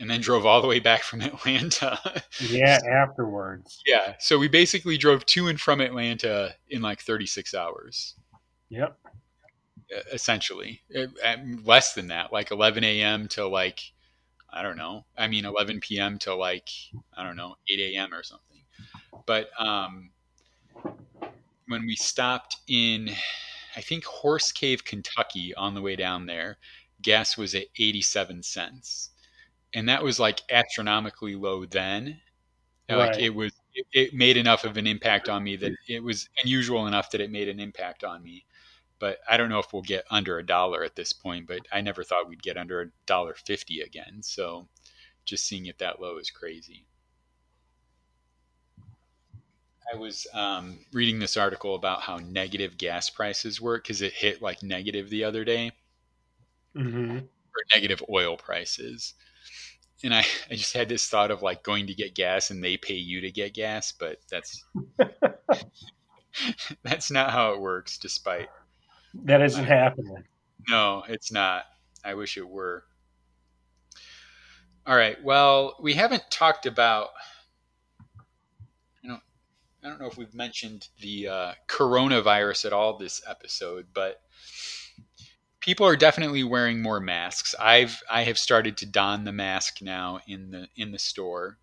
and then drove all the way back from Atlanta. Yeah, afterwards. Yeah. So we basically drove to and from Atlanta in like 36 hours. Yep. Essentially. Less than that, like 11 a.m. to like, I don't know. I mean, 11 p.m. to like, I don't know, 8 a.m. or something. But when we stopped in, I think, Horse Cave, Kentucky on the way down there, gas was at 87 cents. And that was like astronomically low then. Right. Like it made enough of an impact on me that it was unusual enough that it made an impact on me. But I don't know if we'll get under $1 at this point, but I never thought we'd get under $1.50 again. So just seeing it that low is crazy. I was reading this article about how negative gas prices work because it hit like negative the other day, mm-hmm. or negative oil prices. And I just had this thought of like going to get gas and they pay you to get gas, but that's not how it works, despite. That isn't happening. No, it's not. I wish it were. All right. Well, we haven't talked about, I don't know if we've mentioned the coronavirus at all this episode, but people are definitely wearing more masks. I have started to don the mask now in the store.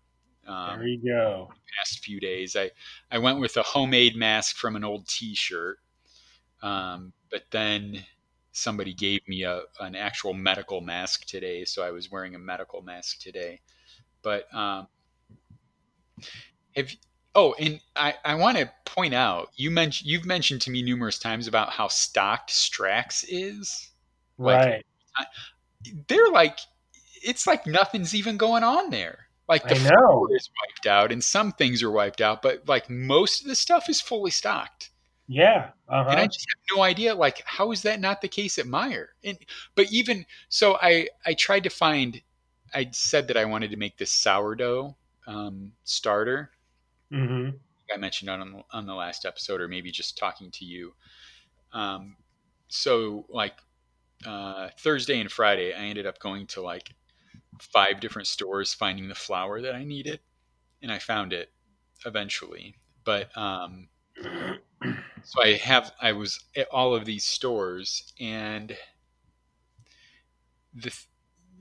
There you go. The past few days, I went with a homemade mask from an old T-shirt, but then somebody gave me an actual medical mask today, so I was wearing a medical mask today. But I want to point out you've mentioned to me numerous times about how stocked Strack's is. Right. They're like, it's like nothing's even going on there. Like the floor is wiped out and some things are wiped out, but like most of the stuff is fully stocked. Yeah. Uh-huh. And I just have no idea, like, how is that not the case at Meijer? But even so, I tried to find, I said that I wanted to make this sourdough starter. Mm-hmm. I mentioned on the last episode, or maybe just talking to you. So like Thursday and Friday, I ended up going to like 5 different stores, finding the flour that I needed. And I found it eventually. But, so I was at all of these stores, and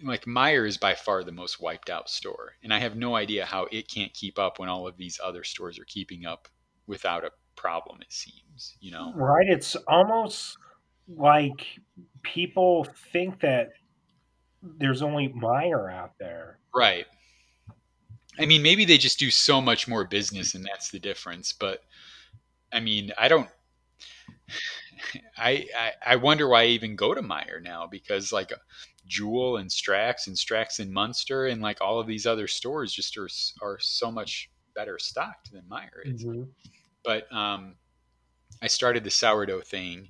like Meijer is by far the most wiped out store. And I have no idea how it can't keep up when all of these other stores are keeping up without a problem, it seems, you know? Right. It's almost like people think that there's only Meijer out there. Right. I mean, maybe they just do so much more business and that's the difference. But I mean, I wonder why I even go to Meijer now, because like Jewel and Strack's in Munster and like all of these other stores just are so much better stocked than Meijer is. Mm-hmm. But I started the sourdough thing,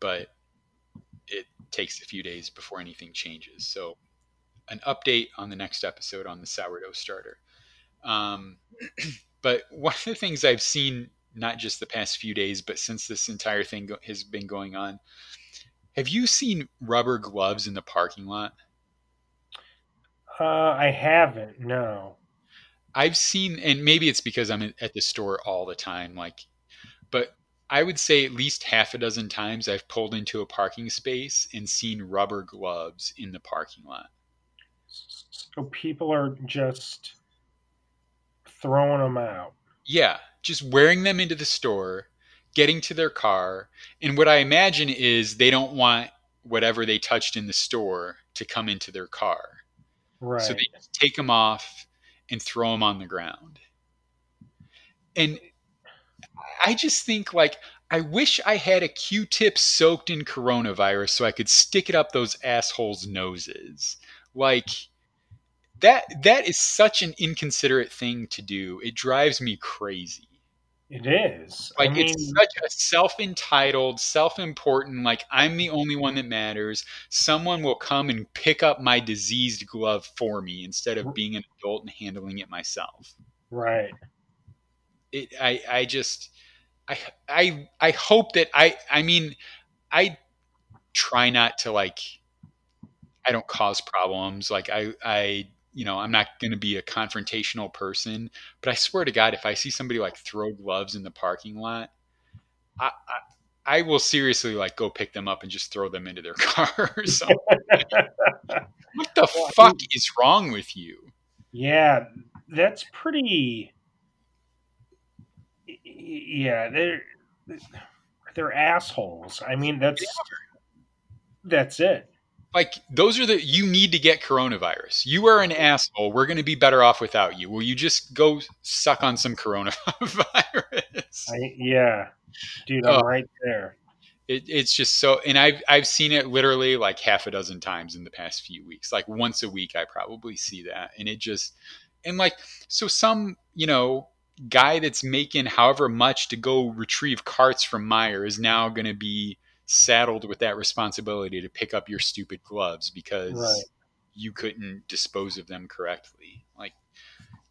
but it takes a few days before anything changes. So an update on the next episode on the sourdough starter. But one of the things I've seen, not just the past few days, but since this entire thing has been going on, have you seen rubber gloves in the parking lot? I haven't, no. I've seen, and maybe it's because I'm at the store all the time, like, but I would say at least half a dozen times I've pulled into a parking space and seen rubber gloves in the parking lot. So people are just throwing them out. Yeah, just wearing them into the store, getting to their car, and what I imagine is they don't want whatever they touched in the store to come into their car. Right. So they just take them off and throw them on the ground. And I just think, like, I wish I had a Q-tip soaked in coronavirus so I could stick it up those assholes' noses. Like, that is such an inconsiderate thing to do. It drives me crazy. It is. Like, I mean, it's such a self-entitled, self-important, like, I'm the only one that matters. Someone will come and pick up my diseased glove for me instead of being an adult and handling it myself. Right. I hope that I try not to, like, I don't cause problems. Like I you know, I'm not going to be a confrontational person, but I swear to God, if I see somebody like throw gloves in the parking lot, I will seriously like go pick them up and just throw them into their car or something. What the fuck is wrong with you? Yeah, that's pretty. Yeah, they're assholes. I mean, that's it. Like, those are you need to get coronavirus. You are an asshole. We're going to be better off without you. Will you just go suck on some coronavirus? Yeah. Dude, I'm right there. It's just so, and I've seen it literally like half a dozen times in the past few weeks. Like once a week, I probably see that. And it just, and like, so some, you know, guy that's making however much to go retrieve carts from Meijer is now going to be saddled with that responsibility to pick up your stupid gloves because you couldn't dispose of them correctly. Like,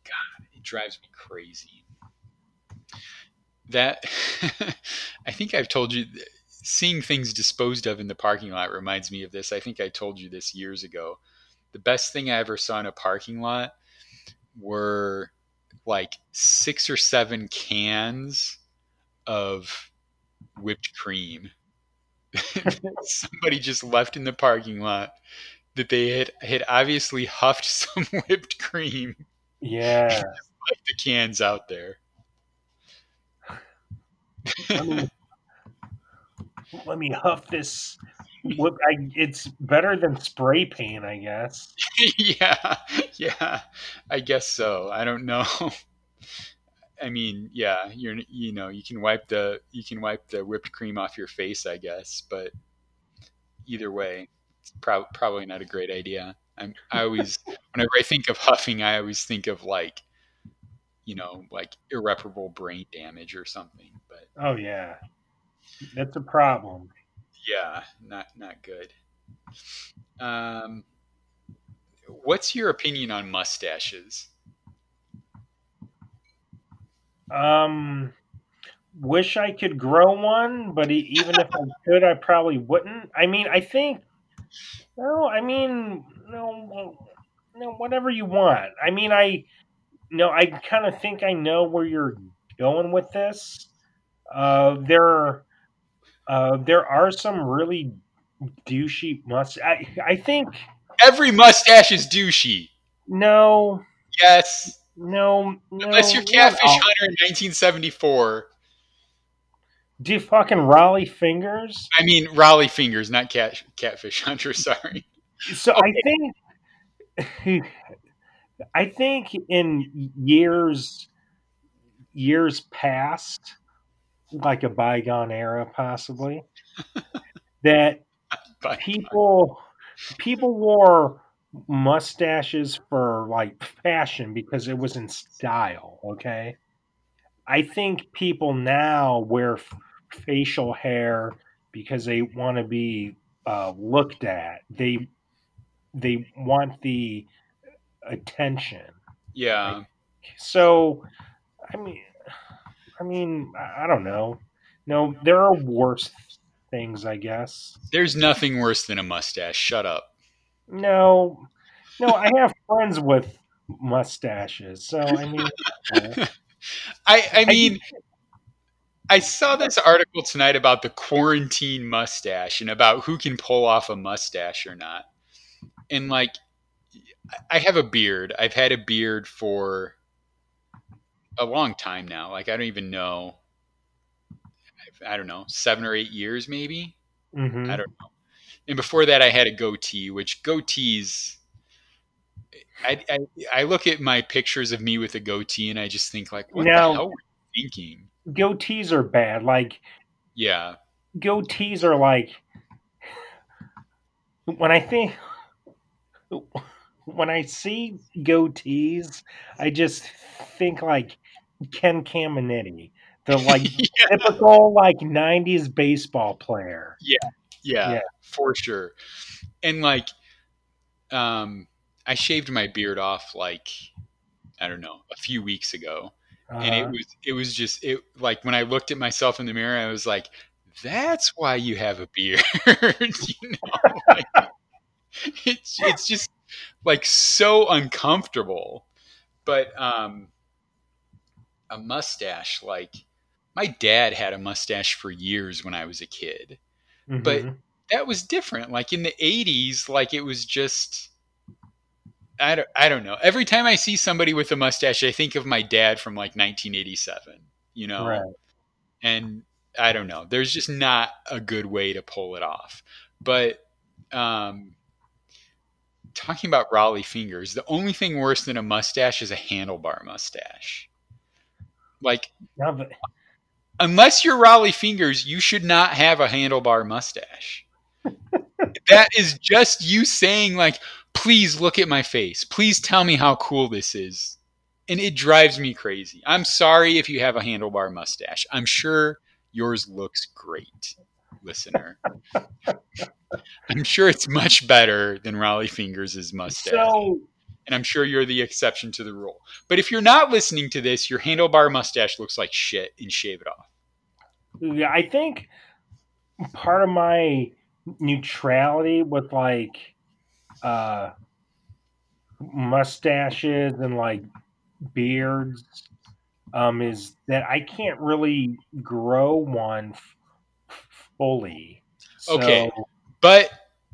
God, it drives me crazy. That, I think I've told you, seeing things disposed of in the parking lot reminds me of this. I think I told you this years ago. The best thing I ever saw in a parking lot were like 6 or 7 cans of whipped cream. Somebody just left in the parking lot that they had obviously huffed some whipped cream. Yeah. Just left the cans out there. Let me huff this. It's better than spray paint, I guess. Yeah. I guess so. I don't know. I mean, yeah, you can wipe the whipped cream off your face, I guess, but either way, it's probably not a great idea. I always whenever I think of huffing, I always think of like, you know, like irreparable brain damage or something. But oh yeah, that's a problem. Yeah, not good. What's your opinion on mustaches? Wish I could grow one, but even if I could, I probably wouldn't. I mean, I think No, I mean, no, whatever you want. I mean, I kind of think I know where you're going with this. There are some really douchey mustaches. I think every mustache is douchey. No. Yes. No. Unless you're Catfish Hunter in 1974. Do you fucking Rollie Fingers? I mean, Rollie Fingers, not Catfish Hunter, sorry. So okay. I think in years past, like a bygone era possibly, that people wore mustaches for like fashion because it was in style, okay? I think people now wear facial hair because they want to be looked at. They want the attention. Yeah. Like, so, I mean, I don't know. No, there are worse things, I guess. There's nothing worse than a mustache. Shut up. No, I have friends with mustaches, so I mean. I mean, I saw this article tonight about the quarantine mustache and about who can pull off a mustache or not. And like, I have a beard. I've had a beard for a long time now. Like, I don't even know. I don't know, 7 or 8 years maybe. Mm-hmm. I don't know. And before that I had a goatee, which goatees... I look at my pictures of me with a goatee and I just think like, what the hell were you thinking? Goatees are bad. Like, yeah, goatees are like, when I see goatees, I just think like Ken Caminiti, the like typical like 90s baseball player. Yeah, for sure. And like, I shaved my beard off like, I don't know, a few weeks ago. And it was just it like when I looked at myself in the mirror, I was like, that's why you have a beard. You know, like, it's just like so uncomfortable. But a mustache, like my dad had a mustache for years when I was a kid. Mm-hmm. But that was different. Like in the 80s, like it was just I don't know. Every time I see somebody with a mustache, I think of my dad from like 1987, you know? Right. And I don't know. There's just not a good way to pull it off. But talking about Rollie Fingers, the only thing worse than a mustache is a handlebar mustache. Like, unless you're Rollie Fingers, you should not have a handlebar mustache. That is just you saying like, please look at my face. Please tell me how cool this is. And it drives me crazy. I'm sorry if you have a handlebar mustache. I'm sure yours looks great, listener. I'm sure it's much better than Rollie Fingers' mustache. So, and I'm sure you're the exception to the rule. But if you're not listening to this, your handlebar mustache looks like shit and shave it off. Yeah, I think part of my neutrality with like, mustaches and like beards is that I can't really grow one fully. So okay, but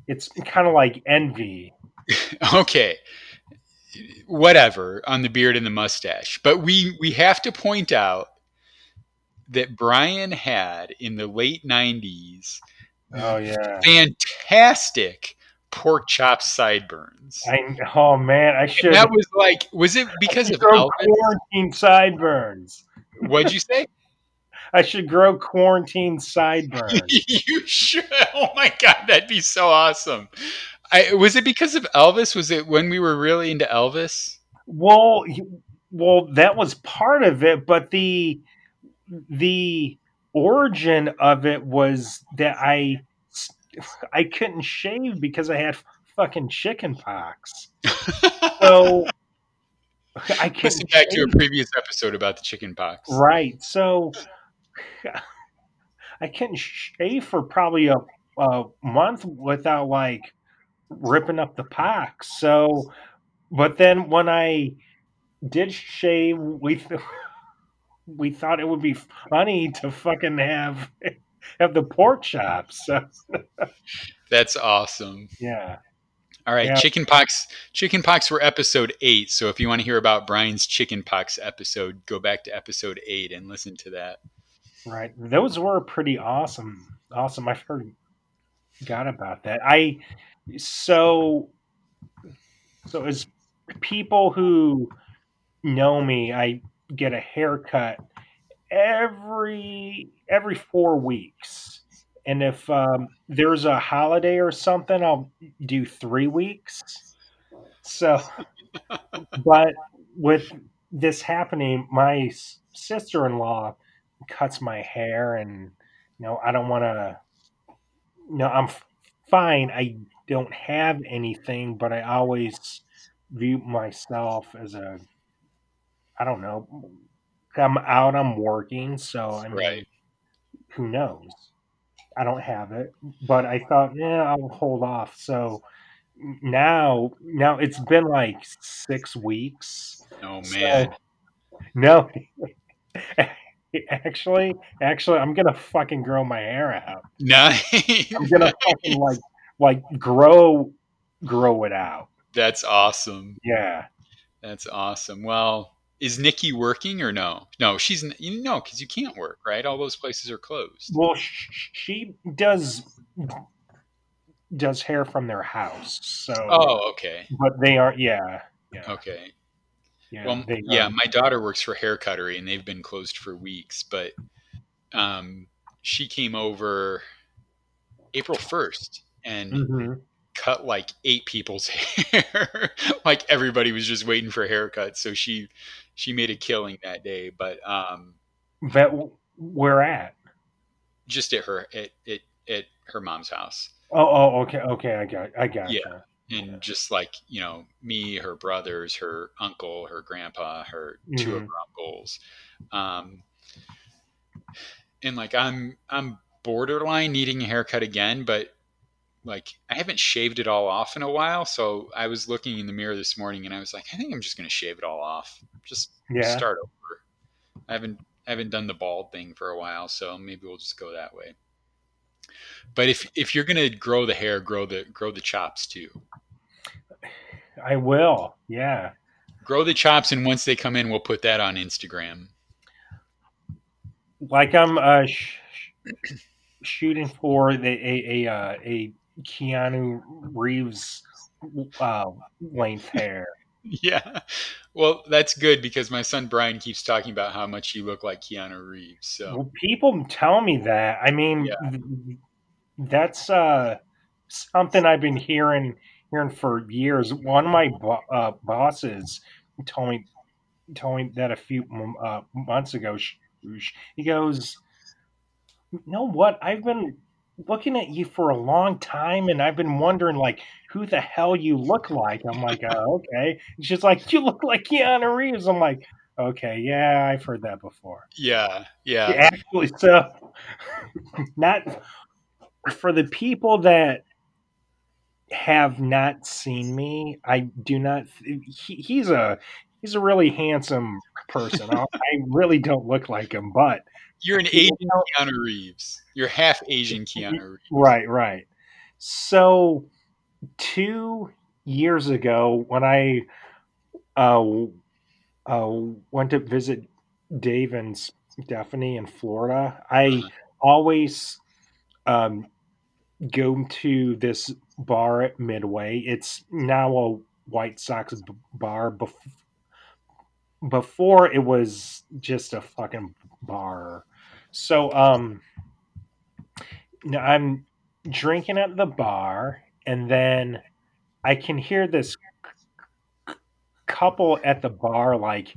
it's kind of like envy. Okay, whatever on the beard and the mustache, but we have to point out that Brian had in the late 90s. Oh yeah, fantastic pork chop sideburns. Oh man, I should. And that was like, was it because of Elvis? Quarantine sideburns. What'd you say? I should grow quarantine sideburns. You should. Oh my god, that'd be so awesome. Was it because of Elvis? Was it when we were really into Elvis? Well, that was part of it, but the origin of it was that I couldn't shave because I had fucking chicken pox. So I couldn't. Listen back to a previous episode about the chicken pox. Right. So I couldn't shave for probably a month without like ripping up the pack. So, but then when I did shave, we thought it would be funny to fucking have the pork chops. So. That's awesome. Yeah. All right, yeah. Chicken pox were episode 8. So if you want to hear about Brian's chicken pox episode, go back to episode 8 and listen to that. Right, those were pretty awesome. I forgot about that. So as people who know me, I get a haircut every 4 weeks. And if there's a holiday or something, I'll do 3 weeks. So, but with this happening, my sister-in-law cuts my hair, and I don't want to. No, I'm fine. I don't have anything, but I always view myself as a. I don't know. I'm out. I'm working, so I mean, right. Who knows? I don't have it, but I thought, I'll hold off. So now it's been like 6 weeks. Oh man. So, no, actually I'm going to fucking grow my hair out. Nice. I'm going to fucking like grow it out. That's awesome. Yeah. That's awesome. Well, is Nikki working or no? No, she's because you can't work, right? All those places are closed. Well, she does hair from their house, so. Oh, okay. But they aren't. Yeah. Okay. Yeah, well, my daughter works for Hair Cuttery, and they've been closed for weeks. But she came over April 1st and. Mm-hmm. Cut like 8 people's hair. Like everybody was just waiting for haircuts, so she made a killing that day. But that we're at just at her mom's house. Oh okay, I got yeah her. And yeah. Just like me, her brothers, her uncle, her grandpa, her mm-hmm. 2 of her uncles, and like I'm borderline needing a haircut again, but like I haven't shaved it all off in a while. So I was looking in the mirror this morning and I was like, I think I'm just going to shave it all off. Just start over. I haven't done the bald thing for a while. So maybe we'll just go that way. But if you're going to grow the hair, grow the chops too. I will. Yeah. Grow the chops. And once they come in, we'll put that on Instagram. Like I'm shooting for a Keanu Reeves length hair. Yeah. Well, that's good because my son Brian keeps talking about how much you look like Keanu Reeves. So well, people tell me that. I mean, that's something I've been hearing for years. One of my bosses told me that a few months ago. He goes, "You know what? I've been looking at you for a long time, and I've been wondering, like, who the hell you look like." I'm like, "Oh, okay." And she's like, "You look like Keanu Reeves." I'm like, "Okay, yeah, I've heard that before." Yeah. Actually, so not for the people that have not seen me. I do not. He's a really handsome person. I really don't look like him, but. You're an Asian Keanu Reeves. You're half Asian Keanu Reeves. Right. So 2 years ago when I went to visit Dave and Stephanie in Florida, I always go to this bar at Midway. It's now a White Sox bar. Before it was just a fucking bar. So I'm drinking at the bar, and then I can hear this couple at the bar like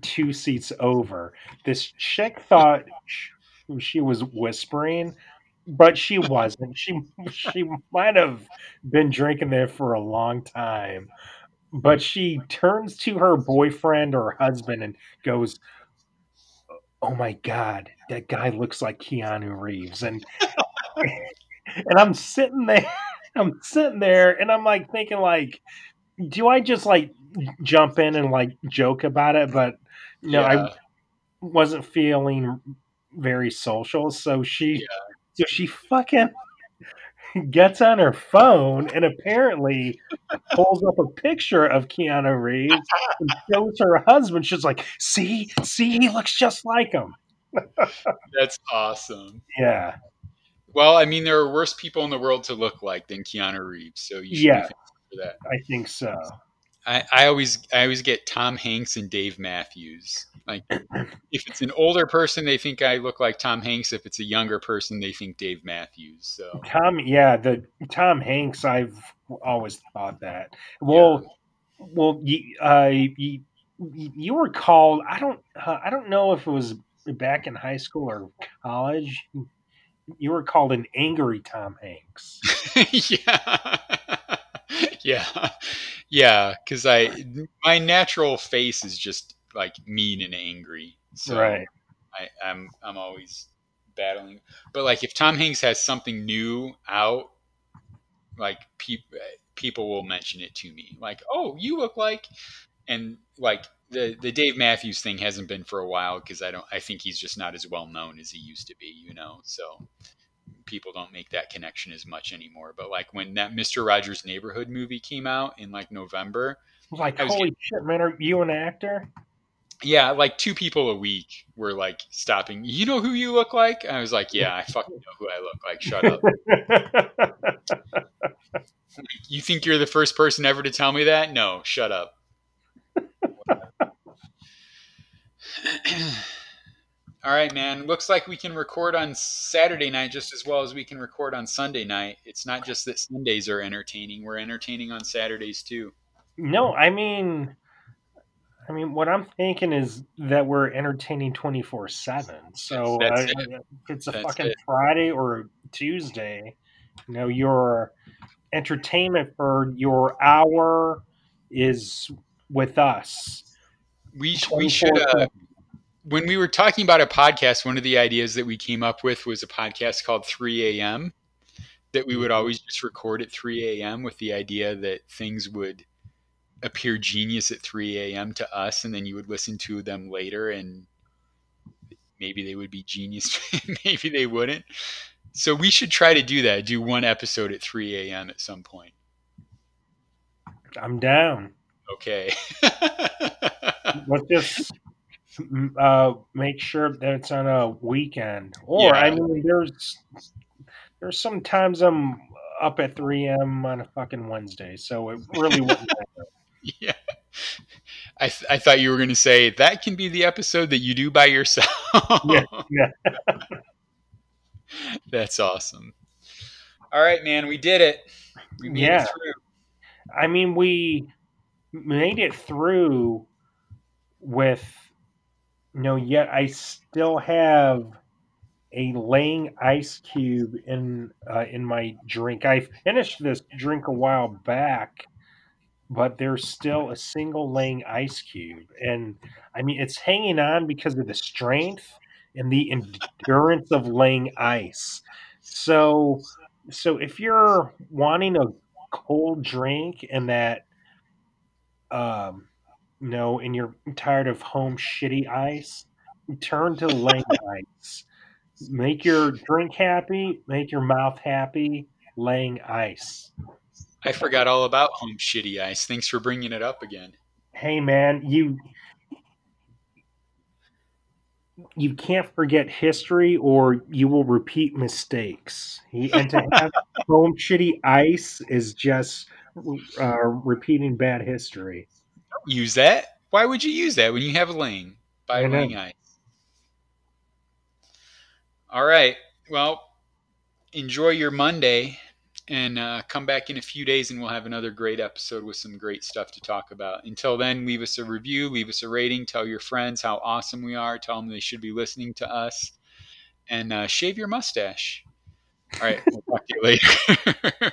2 seats over. This chick thought she was whispering, but she wasn't. She might have been drinking there for a long time. But she turns to her boyfriend or husband and goes, "Oh my God, that guy looks like Keanu Reeves." And I'm sitting there I'm sitting there and I'm like thinking, like, do I just like jump in and like joke about it? But no, yeah. I wasn't feeling very social. So she fucking gets on her phone and apparently pulls up a picture of Keanu Reeves and shows her husband. She's like, see, he looks just like him. That's awesome. Yeah. Well, I mean, there are worse people in the world to look like than Keanu Reeves, so you should be thankful for that. I think so. I always get Tom Hanks and Dave Matthews. Like, if it's an older person, they think I look like Tom Hanks. If it's a younger person, they think Dave Matthews. So Tom Hanks. I've always thought that. Well, you were called. I don't know if it was back in high school or college. You were called an angry Tom Hanks. Yeah. Because my natural face is just like mean and angry. So right. I'm always battling. But like, if Tom Hanks has something new out, like people will mention it to me. Like, oh, you look like, and like the Dave Matthews thing hasn't been for a while because I think he's just not as well known as he used to be, you know. So people don't make that connection as much anymore. But like when that Mr. Rogers' Neighborhood movie came out in like November, like, holy shit, man, are you an actor? Yeah, like 2 people a week were like stopping, you know who you look like? I was like, yeah, I fucking know who I look like. Shut up. You think you're the first person ever to tell me that? No, shut up. All right, man. Looks like we can record on Saturday night just as well as we can record on Sunday night. It's not just that Sundays are entertaining. We're entertaining on Saturdays too. No, I mean, what I'm thinking is that we're entertaining 24/7. So if it's a fucking Friday or a Tuesday, you know, your entertainment for your hour is with us. We should, when we were talking about a podcast, one of the ideas that we came up with was a podcast called 3 a.m. that we would always just record at 3 a.m. with the idea that things would appear genius at 3 a.m. to us. And then you would listen to them later and maybe they would be genius. Maybe they wouldn't. So we should try to do that. Do one episode at 3 a.m. at some point. I'm down. Okay. Let's just make sure that it's on a weekend. Or, I mean, there's sometimes I'm up at 3 a.m. on a fucking Wednesday, so it really wouldn't matter. Yeah. I thought you were going to say, that can be the episode that you do by yourself. Yeah. That's awesome. All right, man, we did it. We made it through. I mean, we made it through with yet I still have a Laying ice cube in my drink. I finished this drink a while back, but there's still a single Laying ice cube, and I mean it's hanging on because of the strength and the endurance of Laying ice. So if you're wanting a cold drink and that and you're tired of home shitty ice, turn to Laying ice. Make your drink happy, make your mouth happy, Laying ice. I forgot all about home shitty ice. Thanks for bringing it up again. Hey, man, you can't forget history or you will repeat mistakes. And to have home shitty ice is just repeating bad history. Use that? Why would you use that when you have a Laying? Buy Laying ice. All right. Well, enjoy your Monday and come back in a few days and we'll have another great episode with some great stuff to talk about. Until then, leave us a review, leave us a rating, tell your friends how awesome we are, tell them they should be listening to us, and shave your mustache. All right. We'll talk to you later.